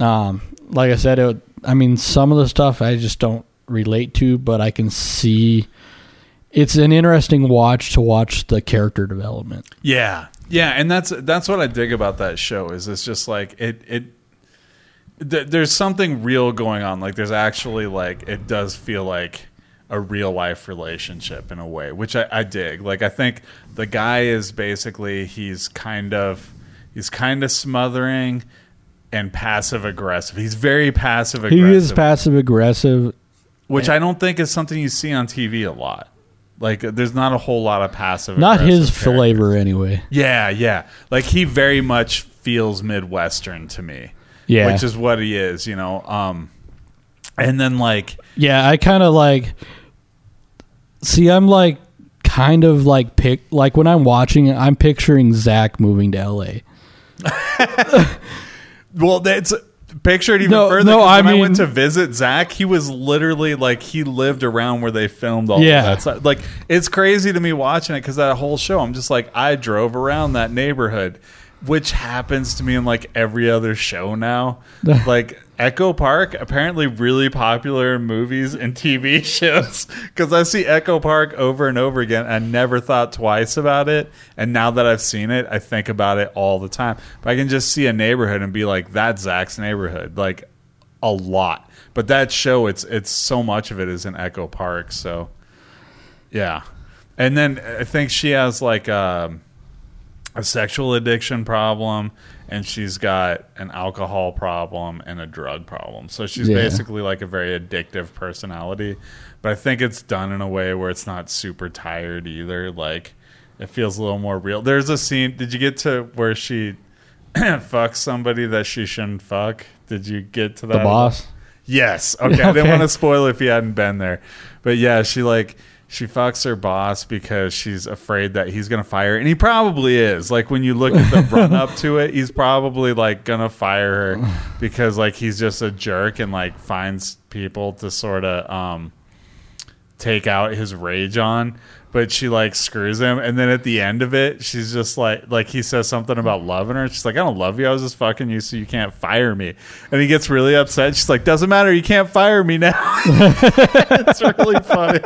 Um, like I said, it, I mean, some of the stuff I just don't relate to, but I can see it's an interesting watch to watch the character development. Yeah. Yeah. And that's, that's what I dig about that show, is it's just like, it, it, there's something real going on. Like, there's actually, like, it does feel like a real life relationship in a way, which I, I dig. Like, I think the guy is basically, he's kind of, he's kind of smothering and passive aggressive. He's very passive aggressive. He is passive aggressive, which I don't think is something you see on T V a lot. Like, there's not a whole lot of passive aggressive. Not his characters. Flavor anyway. Yeah, yeah. Like, he very much feels Midwestern to me. Yeah. Which is what he is, you know. Um, and then, like... Yeah, I kind of, like... See, I'm, like, kind of, like... pick Like, when I'm watching it, I'm picturing Zach moving to L A Well, that's... Picture it even no, further. No, I when mean, I went to visit Zach, he was literally, like, he lived around where they filmed all yeah. of that stuff. Like, it's crazy to me watching it, because that whole show, I'm just like, I drove around that neighborhood. Which happens to me in, like, every other show now. Like, Echo Park, apparently really popular in movies and T V shows. Because I see Echo Park over and over again. I never thought twice about it. And now that I've seen it, I think about it all the time. But I can just see a neighborhood and be like, that's Zach's neighborhood. Like, a lot. But that show, it's it's so much of it is in Echo Park. So, yeah. And then I think she has, like... Um, a sexual addiction problem, and she's got an alcohol problem and a drug problem. So she's yeah. basically like a very addictive personality. But I think it's done in a way where it's not super tired either. Like, it feels a little more real. There's a scene. Did you get to where she fucks somebody that she shouldn't fuck? Did you get to that? The boss? Yes. Okay. okay. I didn't want to spoil if you hadn't been there. But yeah, she like... She fucks her boss because she's afraid that he's going to fire her. And he probably is. Like, when you look at the run up to it, he's probably, like, going to fire her because, like, he's just a jerk and, like, finds people to sort of um, take out his rage on. But she, like, screws him. And then at the end of it, she's just like, like he says something about loving her. She's like, I don't love you. I was just fucking you, so you can't fire me. And he gets really upset. She's like, doesn't matter. You can't fire me now. It's really funny.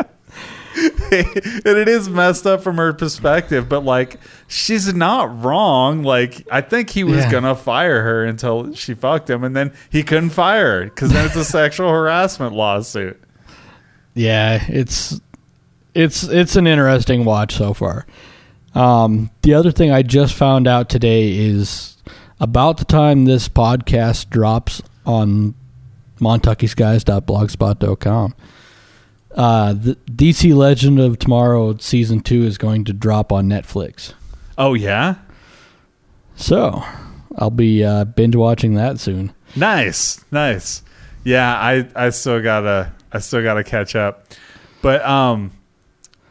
And it is messed up from her perspective, but like she's not wrong. Like, I think he was yeah. gonna fire her until she fucked him, and then he couldn't fire her because then it's a sexual harassment lawsuit. Yeah, it's it's it's an interesting watch so far. Um, the other thing I just found out today is about the time this podcast drops on montucky skies dot blogspot dot com. Uh, the D C Legend of Tomorrow season two is going to drop on Netflix. Oh yeah. So I'll be uh, binge watching that soon. Nice, nice. Yeah, I, I still gotta I still gotta catch up, but um,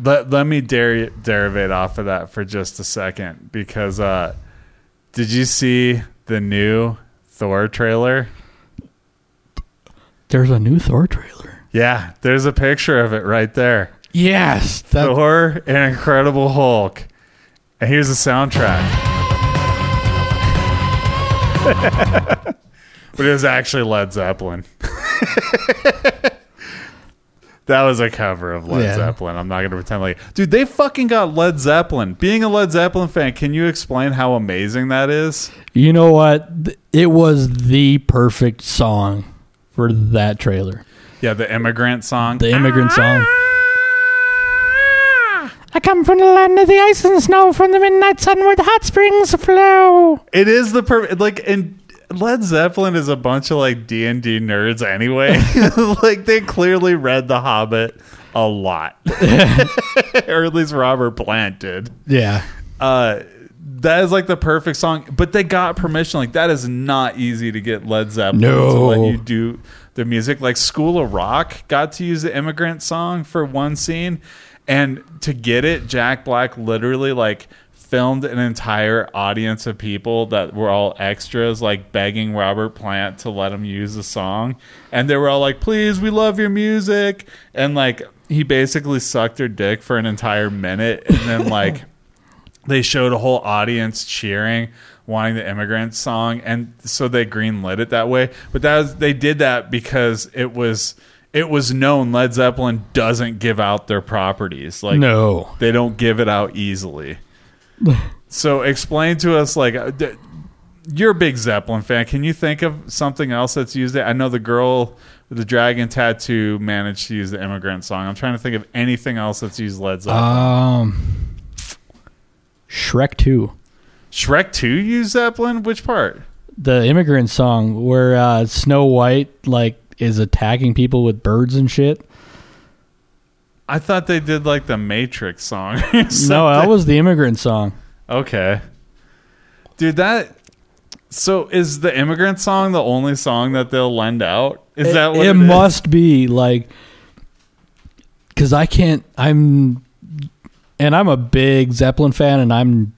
let let me der- derivate off of that for just a second because uh, did you see the new Thor trailer? There's a new Thor trailer. Yeah, there's a picture of it right there. Yes. That- Thor and Incredible Hulk. And here's the soundtrack. But it was actually Led Zeppelin. That was a cover of Led yeah. Zeppelin. I'm not going to pretend like... Dude, they fucking got Led Zeppelin. Being a Led Zeppelin fan, can you explain how amazing that is? You know what? It was the perfect song for that trailer. Yeah, The Immigrant Song. The Immigrant ah, Song. I come from the land of the ice and snow, from the midnight sun where the hot springs flow. It is the perfect... Like, and... Led Zeppelin is a bunch of like D and D nerds anyway. Like they clearly read The Hobbit a lot. Or at least Robert Plant did. Yeah. Uh, that is like the perfect song. But they got permission. Like that is not easy to get Led Zeppelin no. to let you do their music. Like School of Rock got to use The Immigrant Song for one scene. And to get it, Jack Black literally like... filmed an entire audience of people that were all extras, like begging Robert Plant to let him use the song, and they were all like, "Please, we love your music," and like he basically sucked their dick for an entire minute, and then like they showed a whole audience cheering, wanting The Immigrant Song, and so they greenlit it that way. But that was, they did that because it was. It was known Led Zeppelin doesn't give out their properties. Like no, they don't give it out easily. So explain to us, like, you're a big Zeppelin fan. Can you think of something else that's used it? I know the girl with the dragon tattoo managed to use The Immigrant Song. I'm trying to think of anything else that's used Led Zeppelin. Um, Shrek two. Shrek two used Zeppelin? Which part? The Immigrant Song, where uh, Snow White, like, is attacking people with birds and shit. I thought they did like the Matrix song. No, that was The Immigrant Song. Okay. Dude, that... So is The Immigrant Song the only song that they'll lend out? Is it, that what it, it is? It must be, like... Because I can't... I'm... And I'm a big Zeppelin fan, and I'm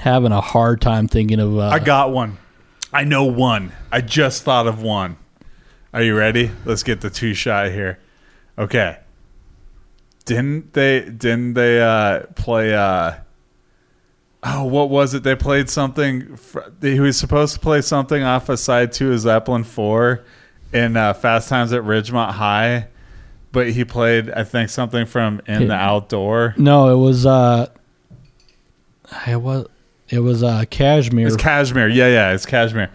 having a hard time thinking of... Uh, I got one. I know one. I just thought of one. Are you ready? Let's get the two shot here. Okay. Didn't they didn't they uh, play uh, oh what was it? They played something fr- he was supposed to play something off of side two of Zeppelin four in uh, Fast Times at Ridgemont High, but he played I think something from In it, the Outdoor. No, it was uh it was it was uh Kashmir. It's Kashmir. Yeah, yeah, it's Kashmir.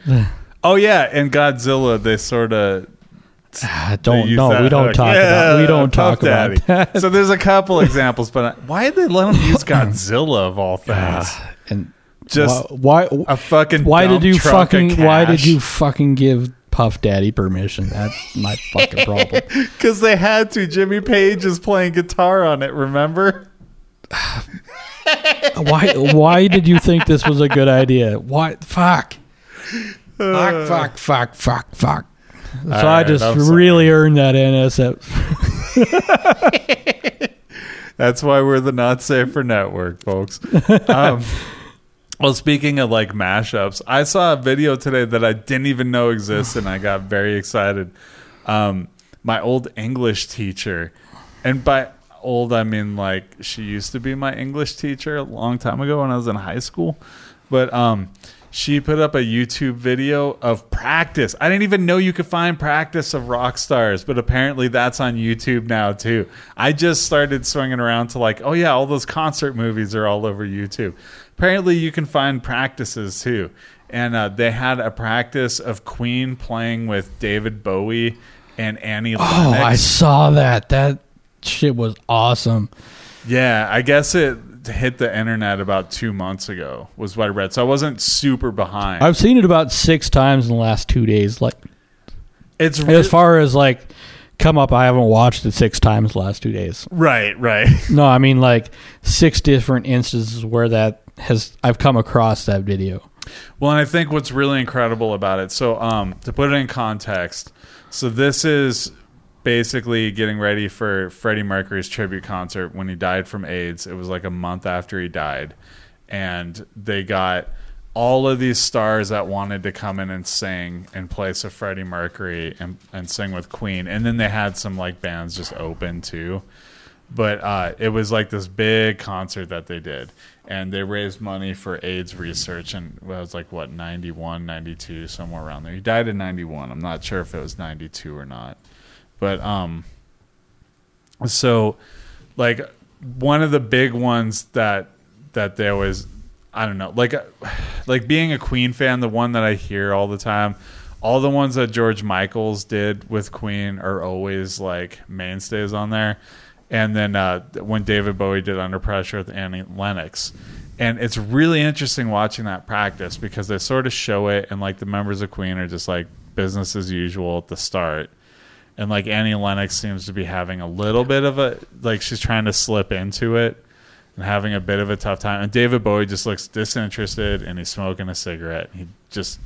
Oh yeah, and Godzilla they sort of I don't know. That. We don't talk yeah, about. We don't talk Daddy. About that. So there's a couple examples, but I, why did they let them use Godzilla of all things? Uh, and just why, why a fucking why did you fucking why did you fucking give Puff Daddy permission? That's my fucking problem. Because they had to. Jimmy Page is playing guitar on it. Remember? why? Why did you think this was a good idea? Why? Fuck. Uh, fuck. Fuck. Fuck. Fuck. Fuck. So right, I just really earned that N S F. That's why we're the Not Safe for Network, folks. Um, well, speaking of like mashups, I saw a video today that I didn't even know exists, and I got very excited. Um, my old English teacher, and by old I mean like she used to be my English teacher a long time ago when I was in high school, but. Um, She put up a YouTube video of practice. I didn't even know you could find practice of rock stars, but apparently that's on YouTube now too. I just started swinging around to like, oh yeah, all those concert movies are all over YouTube. Apparently you can find practices too. And uh, they had a practice of Queen playing with David Bowie and Annie Lennox. Oh, I saw that. That shit was awesome. Yeah, I guess it... hit the internet about two months ago was what I read, so I wasn't super behind. I've seen it about six times in the last two days. Like it's re- as far as like come up, I haven't watched it six times the last two days. Right right No, I mean like six different instances where that has I've come across that video. Well, and I think what's really incredible about it, so um to put it in context, so this is basically getting ready for Freddie Mercury's tribute concert when he died from AIDS. It was like a month after he died, and they got all of these stars that wanted to come in and sing in place of Freddie Mercury and, and sing with Queen, and then they had some like bands just open too, but uh it was like this big concert that they did, and they raised money for AIDS research, and well, it was like what, ninety-one, ninety-two, somewhere around there. He died in ninety-one. I'm not sure if it was ninety-two or not. But um, So, like, one of the big ones that that there was, I don't know, like, like being a Queen fan, the one that I hear all the time, all the ones that George Michaels did with Queen are always, like, mainstays on there. And then uh, when David Bowie did Under Pressure with Annie Lennox. And it's really interesting watching that practice because they sort of show it, and, like, the members of Queen are just, like, business as usual at the start. And, like, Annie Lennox seems to be having a little bit of a, like, she's trying to slip into it and having a bit of a tough time. And David Bowie just looks disinterested, and he's smoking a cigarette. He just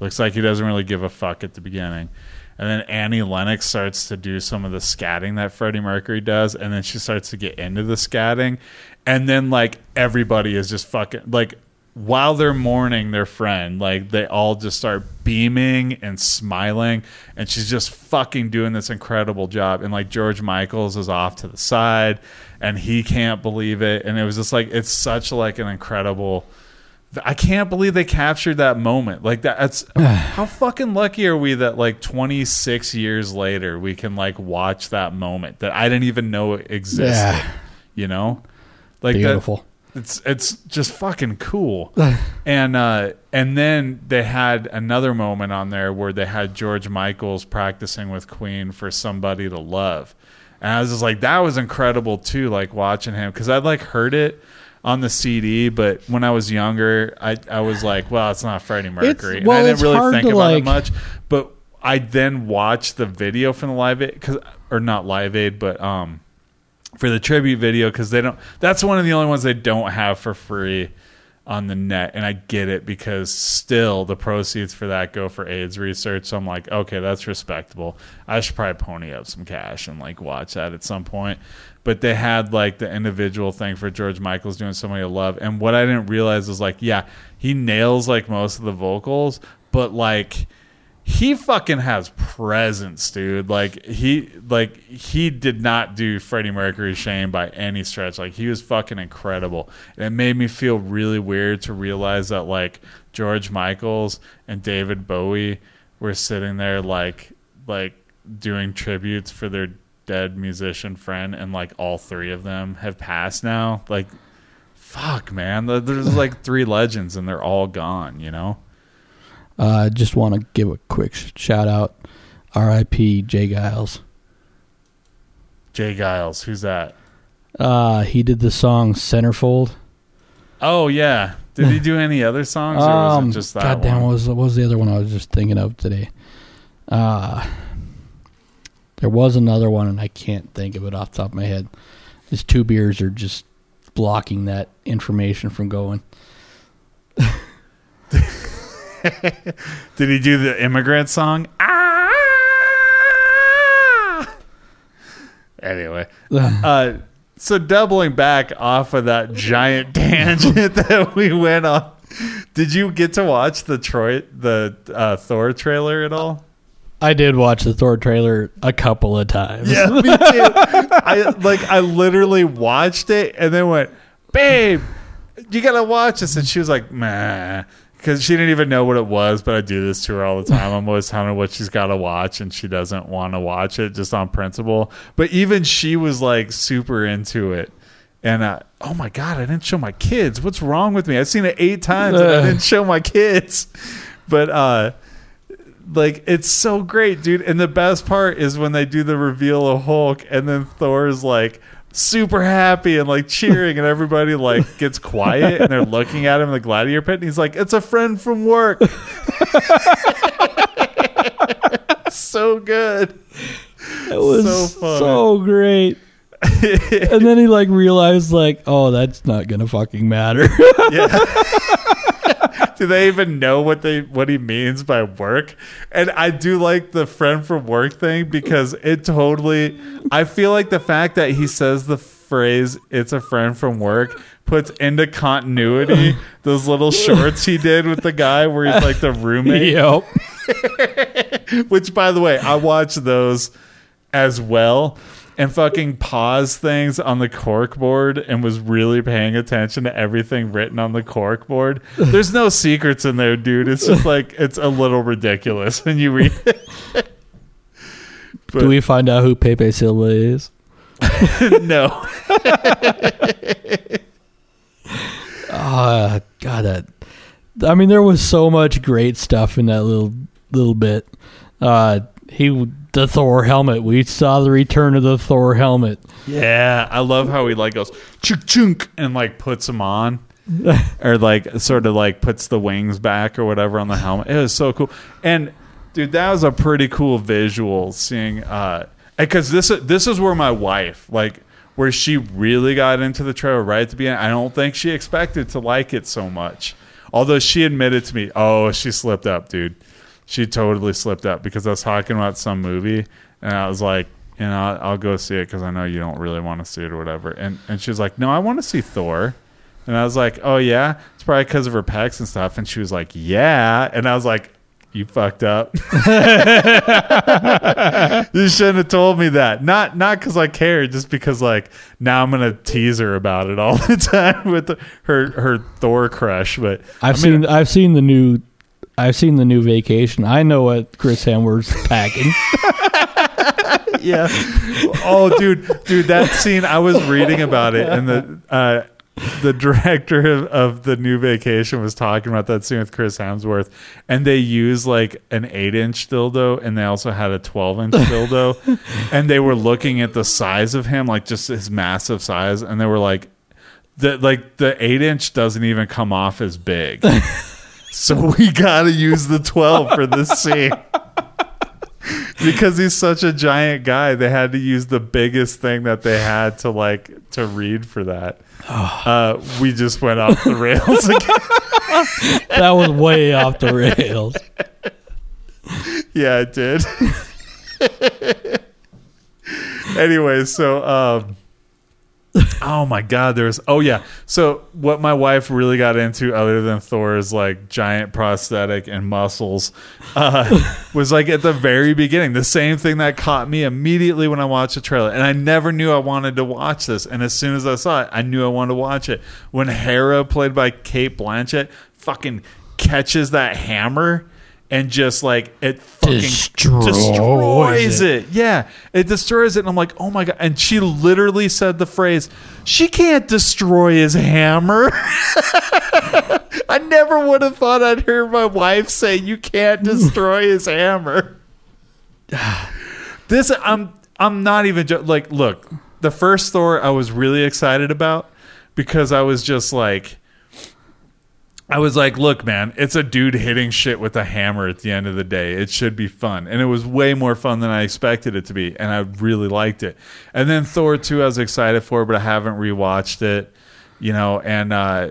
looks like he doesn't really give a fuck at the beginning. And then Annie Lennox starts to do some of the scatting that Freddie Mercury does, and then she starts to get into the scatting. And then, like, everybody is just fucking, like, while they're mourning their friend, like, they all just start beaming and smiling, and she's just fucking doing this incredible job. And, like, George Michaels is off to the side, and he can't believe it. And it was just, like, it's such, like, an incredible... I can't believe they captured that moment. Like, that, that's how fucking lucky are we that, like, twenty-six years later we can, like, watch that moment that I didn't even know existed. Yeah. You know, like, beautiful. That, it's it's just fucking cool. and uh, and then they had another moment on there where they had George Michaels practicing with Queen for Somebody to Love, and I was just like, that was incredible too. Like, watching him, because I'd, like, heard it on the C D, but when I was younger, I, I was like, well, it's not Freddie Mercury. Well, and I didn't really think about, like, it much. But I then watched the video from the Live Aid, cause, or not Live Aid, but um, for the tribute video, because they don't. That's one of the only ones they don't have for free on the net, and I get it, because still the proceeds for that go for AIDS research. So I'm like, okay, that's respectable. I should probably pony up some cash and, like, watch that at some point. But they had, like, the individual thing for George Michaels doing Somebody to Love, and what I didn't realize is, like, yeah, he nails, like, most of the vocals, but, like, he fucking has presence, dude. Like, he, like, he did not do Freddie Mercury's Shame by any stretch. Like, he was fucking incredible. And it made me feel really weird to realize that, like, George Michaels and David Bowie were sitting there, like, like doing tributes for their dead musician friend, and, like, all three of them have passed now. Like, fuck, man. There's, like, three legends, and they're all gone, you know? I uh, just want to give a quick shout out. R I P Jay Giles. Jay Giles, who's that? Uh, he did the song Centerfold. Oh, yeah. Did he do any other songs, or um, was it just that God one? Goddamn, what was, what was the other one I was just thinking of today? Uh, there was another one, and I can't think of it off the top of my head. These two beers are just blocking that information from going. Did he do the Immigrant Song? Ah! Anyway. Uh, so doubling back off of that giant tangent that we went on, did you get to watch the, Troy, the uh, Thor trailer at all? I did watch the Thor trailer a couple of times. Yeah, me too. I, like, I literally watched it and then went, babe, you got to watch this. And she was like, meh. Because she didn't even know what it was, but I do this to her all the time. I'm always telling her what she's got to watch, and she doesn't want to watch it just on principle. But even she was, like, super into it. And, I, oh, my God, I didn't show my kids. What's wrong with me? I've seen it eight times, and I didn't show my kids. But, uh, like, it's so great, dude. And the best part is when they do the reveal of Hulk, and then Thor's, like, super happy and, like, cheering, and everybody, like, gets quiet and they're looking at him in the gladiator pit, and he's like, it's a friend from work. So good. It was so, fun. So great. And then he, like, realized, like, oh, that's not gonna fucking matter. Yeah. Do they even know what they what he means by work? And I do like the friend from work thing, because it totally, I feel like the fact that he says the phrase "it's a friend from work" puts into continuity those little shorts he did with the guy where he's like the roommate. Yep. Which, by the way, I watched those as well. And fucking paused things on the corkboard and was really paying attention to everything written on the corkboard. There's no secrets in there, dude. It's just like, it's a little ridiculous when you read it. But, do we find out who Pepe Silva is? No. Ah, uh, God, that. I mean, there was so much great stuff in that little little bit. Uh, he the Thor helmet. We saw the return of the Thor helmet. Yeah, I love how he like goes chunk chunk and like puts him on, or like sort of like puts the wings back or whatever on the helmet. It was so cool. And dude, that was a pretty cool visual seeing. Uh, because this this is where my wife like. Where she really got into the trailer right at the beginning. I don't think she expected to like it so much. Although she admitted to me, oh, she slipped up, dude. She totally slipped up because I was talking about some movie. And I was like, you know, I'll, I'll go see it because I know you don't really want to see it or whatever. And, and she was like, no, I want to see Thor. And I was like, oh, yeah? It's probably because of her pecs and stuff. And she was like, yeah. And I was like, you fucked up. You shouldn't have told me that. Not not because I care, just because like now I'm gonna tease her about it all the time with the, her her Thor crush. But I've I mean, seen I've seen the new I've seen the new Vacation. I know what Chris Hemsworth's packing. Yeah. Oh, dude, dude, that scene. I was reading about it, and the uh, the director of, of the new Vacation was talking about that scene with Chris Hemsworth, and they used like an eight inch dildo, and they also had a twelve inch dildo, and they were looking at the size of him, like just his massive size, and they were like, the like the eight inch doesn't even come off as big, so we gotta use the twelve for this scene. Because he's such a giant guy, they had to use the biggest thing that they had to like to read for that. Oh. Uh, we just went off the rails again. That was way off the rails. Yeah, it did. Anyway, so um, oh my God, there's oh yeah. So what my wife really got into, other than Thor's like giant prosthetic and muscles, uh, was like at the very beginning, the same thing that caught me immediately when I watched the trailer. And I never knew I wanted to watch this. And as soon as I saw it, I knew I wanted to watch it. When Hera, played by Cate Blanchett, fucking catches that hammer and just like it fucking destroys, destroys it. it. Yeah. It destroys it. And I'm like, oh my God. And she literally said the phrase, she can't destroy his hammer. I never would have thought I'd hear my wife say, you can't destroy his hammer. This, I'm, I'm not even jo- like, look, the first Thor I was really excited about because I was just like, I was like, look, man, it's a dude hitting shit with a hammer at the end of the day. It should be fun. And it was way more fun than I expected it to be. And I really liked it. And then Thor two, I was excited for, but I haven't rewatched it, you know, and, uh,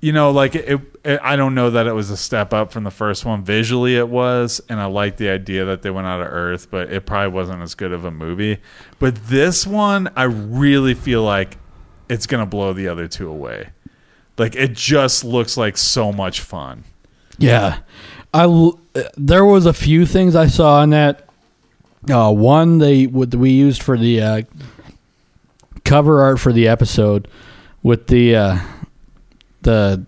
you know, like it, it, I don't know that it was a step up from the first one. Visually it was. And I liked the idea that they went out of Earth, but it probably wasn't as good of a movie. But this one, I really feel like it's going to blow the other two away. Like, it just looks like so much fun. Yeah. I, there was a few things I saw in that. Uh, one, they what we used for the uh, cover art for the episode with the uh, the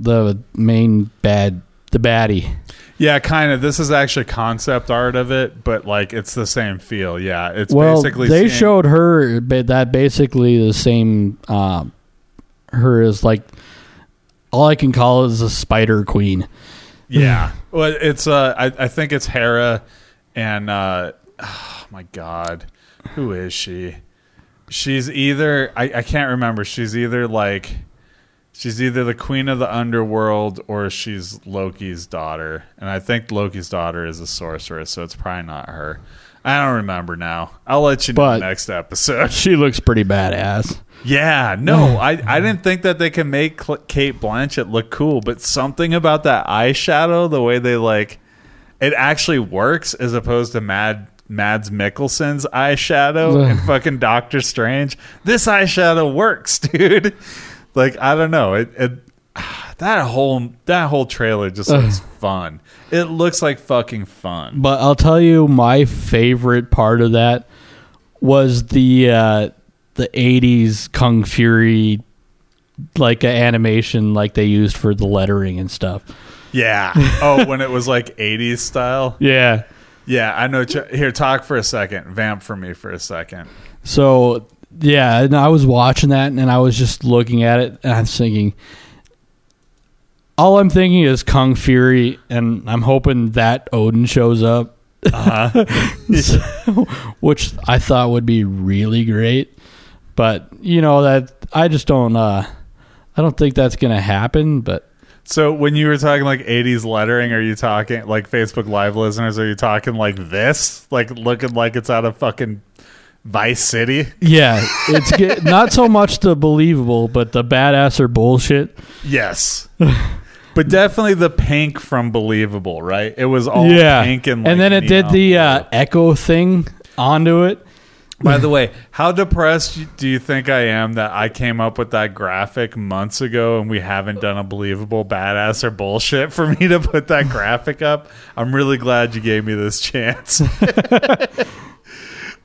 the main bad, the baddie. Yeah, kind of. This is actually concept art of it, but, like, it's the same feel. Yeah, it's well, basically... Well, they same- showed her that basically the same... Uh, her is like all I can call is a spider queen. Yeah. Well, it's uh I, I think it's Hera and uh oh my God, who is she? She's either I, I can't remember. She's either like she's either the queen of the underworld or she's Loki's daughter. And I think Loki's daughter is a sorceress, so it's probably not her. I don't remember now. I'll let you but know next episode. She looks pretty badass. Yeah, no, I, I didn't think that they can make Cate Blanchett look cool, but something about that eyeshadow, the way they like, it actually works as opposed to Mad Mads Mikkelsen's eyeshadow and fucking Doctor Strange. This eyeshadow works, dude. Like, I don't know, it, it that whole that whole trailer just looks fun. It looks like fucking fun. But I'll tell you, my favorite part of that was the. Uh, the eighties Kung Fury like uh, animation like they used for the lettering and stuff. Yeah. Oh, when it was like eighties style. Yeah. Yeah. I know. Ch- Here, talk for a second. Vamp for me for a second. So yeah, and I was watching that and I was just looking at it and I was thinking, all I'm thinking is Kung Fury, and I'm hoping that Odin shows up. Uh-huh. So, which I thought would be really great, but you know that I just don't. Uh, I don't think that's gonna happen. But so when you were talking like eighties lettering, are you talking like Facebook Live listeners? Are you talking like this, like looking like it's out of fucking Vice City? Yeah, it's get, not so much the believable, but the badasser bullshit. Yes. But definitely the pink from Believable, right? It was all yeah. pink and like, and then it did the uh, echo thing onto it. By the way, how depressed do you think I am that I came up with that graphic months ago and we haven't done a Believable badass or bullshit for me to put that graphic up? I'm really glad you gave me this chance. All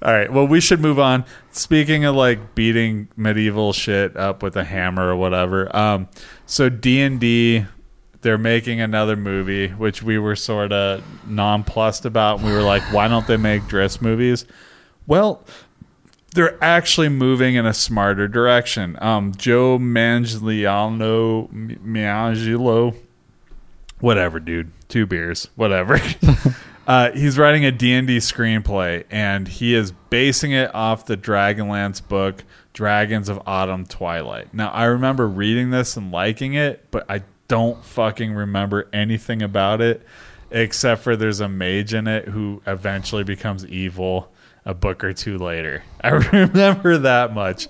right, well, we should move on. Speaking of like beating medieval shit up with a hammer or whatever, um, so D and D... they're making another movie, which we were sort of nonplussed about. We were like, why don't they make Driss movies? Well, they're actually moving in a smarter direction. Um, Joe Manganiello, Manganiello, whatever, dude. Two beers, whatever. uh, he's writing a D and D screenplay, and he is basing it off the Dragonlance book, Dragons of Autumn Twilight. Now, I remember reading this and liking it, but I don't fucking remember anything about it except for there's a mage in it who eventually becomes evil a book or two later. I remember that much.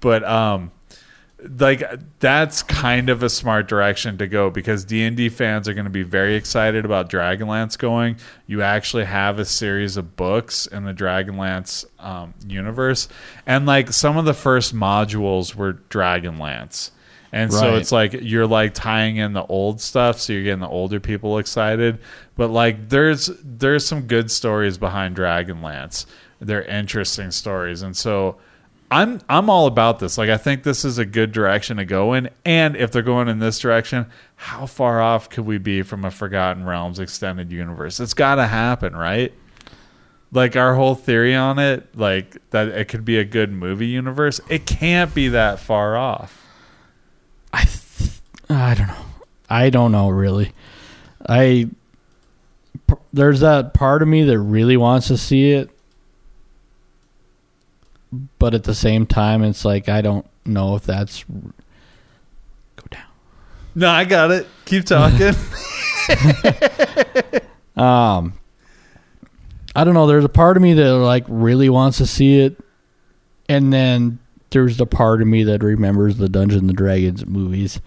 But um like that's kind of a smart direction to go because D and D fans are going to be very excited about Dragonlance going. You actually have a series of books in the Dragonlance um universe, and like some of the first modules were Dragonlance. And right. So it's like you're like tying in the old stuff, so you're getting the older people excited. But like there's there's some good stories behind Dragonlance. They're interesting stories. And so I'm I'm all about this. Like I think this is a good direction to go in. And if they're going in this direction, how far off could we be from a Forgotten Realms extended universe? It's gotta happen, right? Like our whole theory on it, like that it could be a good movie universe, it can't be that far off. I th- I don't know. I don't know, really. I p- There's that part of me that really wants to see it. But at the same time, it's like, I don't know if that's... Go down. No, I got it. Keep talking. um, I don't know. There's a part of me that like really wants to see it. And then... there's the part of me that remembers the Dungeons and Dragons movies.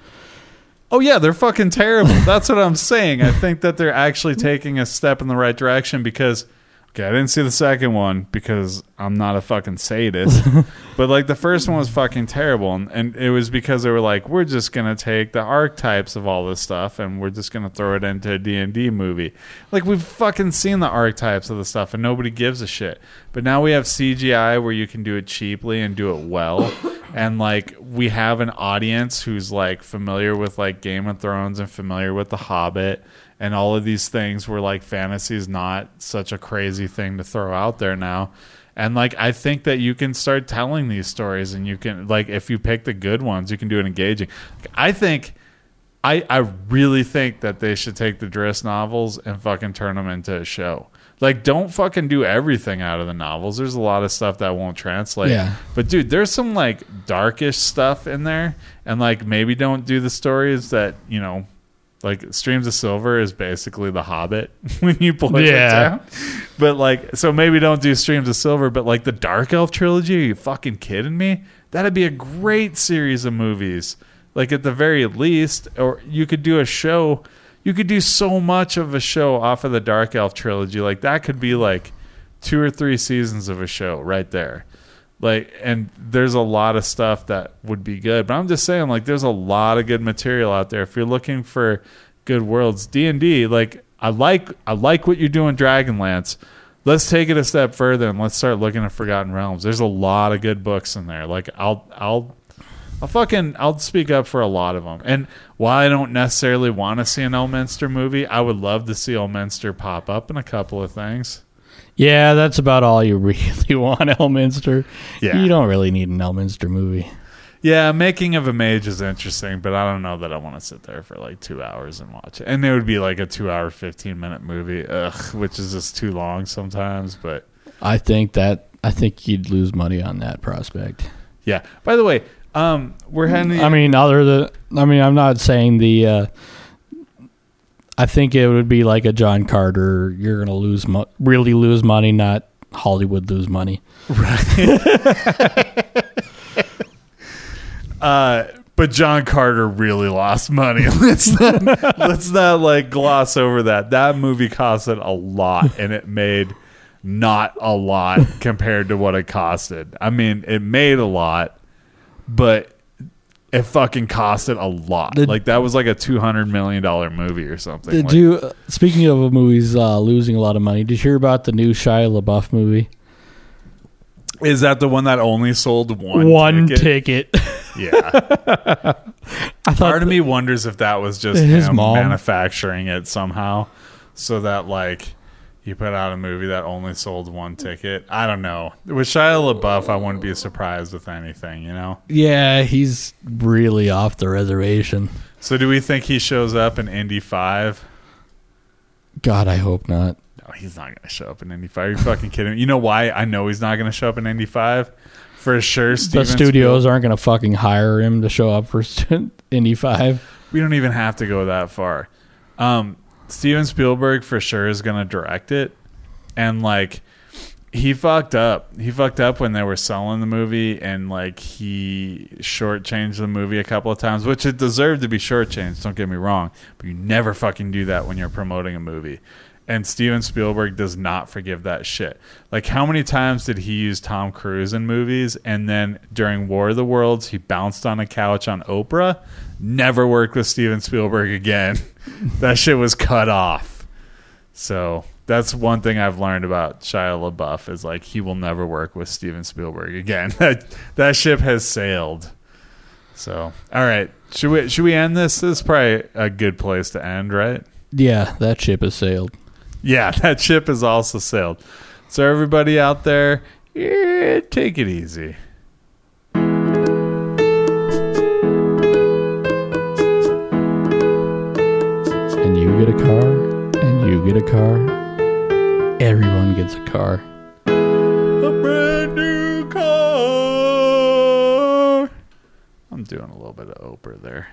Oh, yeah, they're fucking terrible. That's what I'm saying. I think that they're actually taking a step in the right direction because, okay, I didn't see the second one because I'm not a fucking sadist. But, like, the first one was fucking terrible. And, and it was because they were like, we're just going to take the archetypes of all this stuff and we're just going to throw it into a D and D movie. Like, we've fucking seen the archetypes of the stuff and nobody gives a shit. But now we have C G I where you can do it cheaply and do it well. And, like, we have an audience who's, like, familiar with, like, Game of Thrones and familiar with The Hobbit. And all of these things where, like, fantasy is not such a crazy thing to throw out there now. And, like, I think that you can start telling these stories. And you can, like, if you pick the good ones, you can do it engaging. I think, I, I really think that they should take the Driss novels and fucking turn them into a show. Like, don't fucking do everything out of the novels. There's a lot of stuff that won't translate. Yeah. But, dude, there's some, like, darkish stuff in there. And, like, maybe don't do the stories that, you know... like, Streams of Silver is basically The Hobbit when you play yeah. it down. But, like, so maybe don't do Streams of Silver, but, like, the Dark Elf trilogy, are you fucking kidding me? That'd be a great series of movies. Like, at the very least, or you could do a show. You could do so much of a show off of the Dark Elf trilogy. Like, that could be, like, two or three seasons of a show right there. Like, and there's a lot of stuff that would be good, but I'm just saying, like, there's a lot of good material out there. If you're looking for good worlds, D and D, like, I like, I like what you're doing, Dragonlance. Let's take it a step further and let's start looking at Forgotten Realms. There's a lot of good books in there. Like, I'll, I'll, I'll fucking, I'll speak up for a lot of them. And while I don't necessarily want to see an Elminster movie, I would love to see Elminster pop up in a couple of things. Yeah, that's about all you really want, Elminster. Yeah. You don't really need an Elminster movie. Yeah, Making of a Mage is interesting, but I don't know that I want to sit there for like two hours and watch it. And it would be like a two-hour, fifteen-minute movie, ugh, which is just too long sometimes. But I think that I think you'd lose money on that prospect. Yeah. By the way, um, we're heading. I mean, other than I mean, I'm not saying the. Uh, I think it would be like a John Carter. You're gonna lose mo- really lose money, not Hollywood lose money. Right. Uh, but John Carter really lost money. Let's not, let's not like gloss over that. That movie costed a lot, and it made not a lot compared to what it costed. I mean, it made a lot, but it fucking costed a lot. Did, like that was like a two hundred million dollars movie or something. Did like, you, speaking of movies uh, losing a lot of money, did you hear about the new Shia LaBeouf movie? Is that the one that only sold one One ticket? ticket. Yeah. I thought Part of me wonders if that was just his him mom manufacturing it somehow so that, like, he put out a movie that only sold one ticket. I don't know. With Shia LaBeouf, I wouldn't be surprised with anything, you know? Yeah, he's really off the reservation. So do we think he shows up in Indy five? God, I hope not. He's not going to show up in Indy five. Are you fucking kidding me? You know why I know he's not going to show up in Indy five? For sure, Steven The studios Spiel- aren't going to fucking hire him to show up for Indy five. We don't even have to go that far. Um, Steven Spielberg for sure is going to direct it. And, like, he fucked up. He fucked up when they were selling the movie, and, like, he shortchanged the movie a couple of times, which it deserved to be shortchanged, don't get me wrong. But you never fucking do that when you're promoting a movie. And Steven Spielberg does not forgive that shit. Like, how many times did he use Tom Cruise in movies? And then during War of the Worlds, he bounced on a couch on Oprah. Never worked with Steven Spielberg again. That shit was cut off. So that's one thing I've learned about Shia LaBeouf is, like, he will never work with Steven Spielberg again. That that ship has sailed. So, all right. Should we, should we end this? This is probably a good place to end, right? Yeah, that ship has sailed. Yeah, that ship has also sailed. So everybody out there, yeah, take it easy. And you get a car, and you get a car. Everyone gets a car. A brand new car. I'm doing a little bit of Oprah there.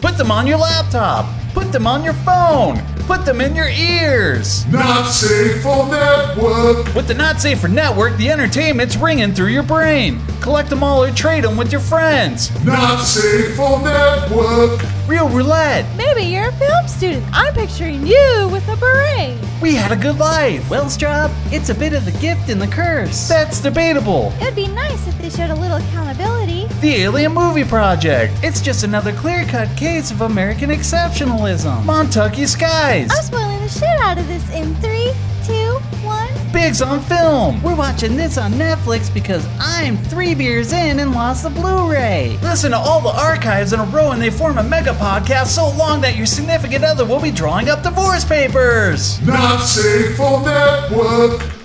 Put them on your laptop. Put them on your phone. Put them in your ears. Not safe for network. With the not safe for network, the entertainment's ringing through your brain. Collect them all or trade them with your friends. Not safe for network. Real roulette. Maybe you're a film student. I'm picturing you with a beret. We had a good life. Well, Straub, it's a bit of the gift and the curse. That's debatable. It'd be nice if they showed a little accountability. The Alien Movie Project. It's just another clear-cut case of American exceptionalism. Montucky Skies. I'm spoiling the shit out of this in three, two, one. Biggs on Film. We're watching this on Netflix because I'm three beers in and lost the Blu-ray. Listen to all the archives in a row and they form a mega podcast so long that your significant other will be drawing up divorce papers. Not safe for network.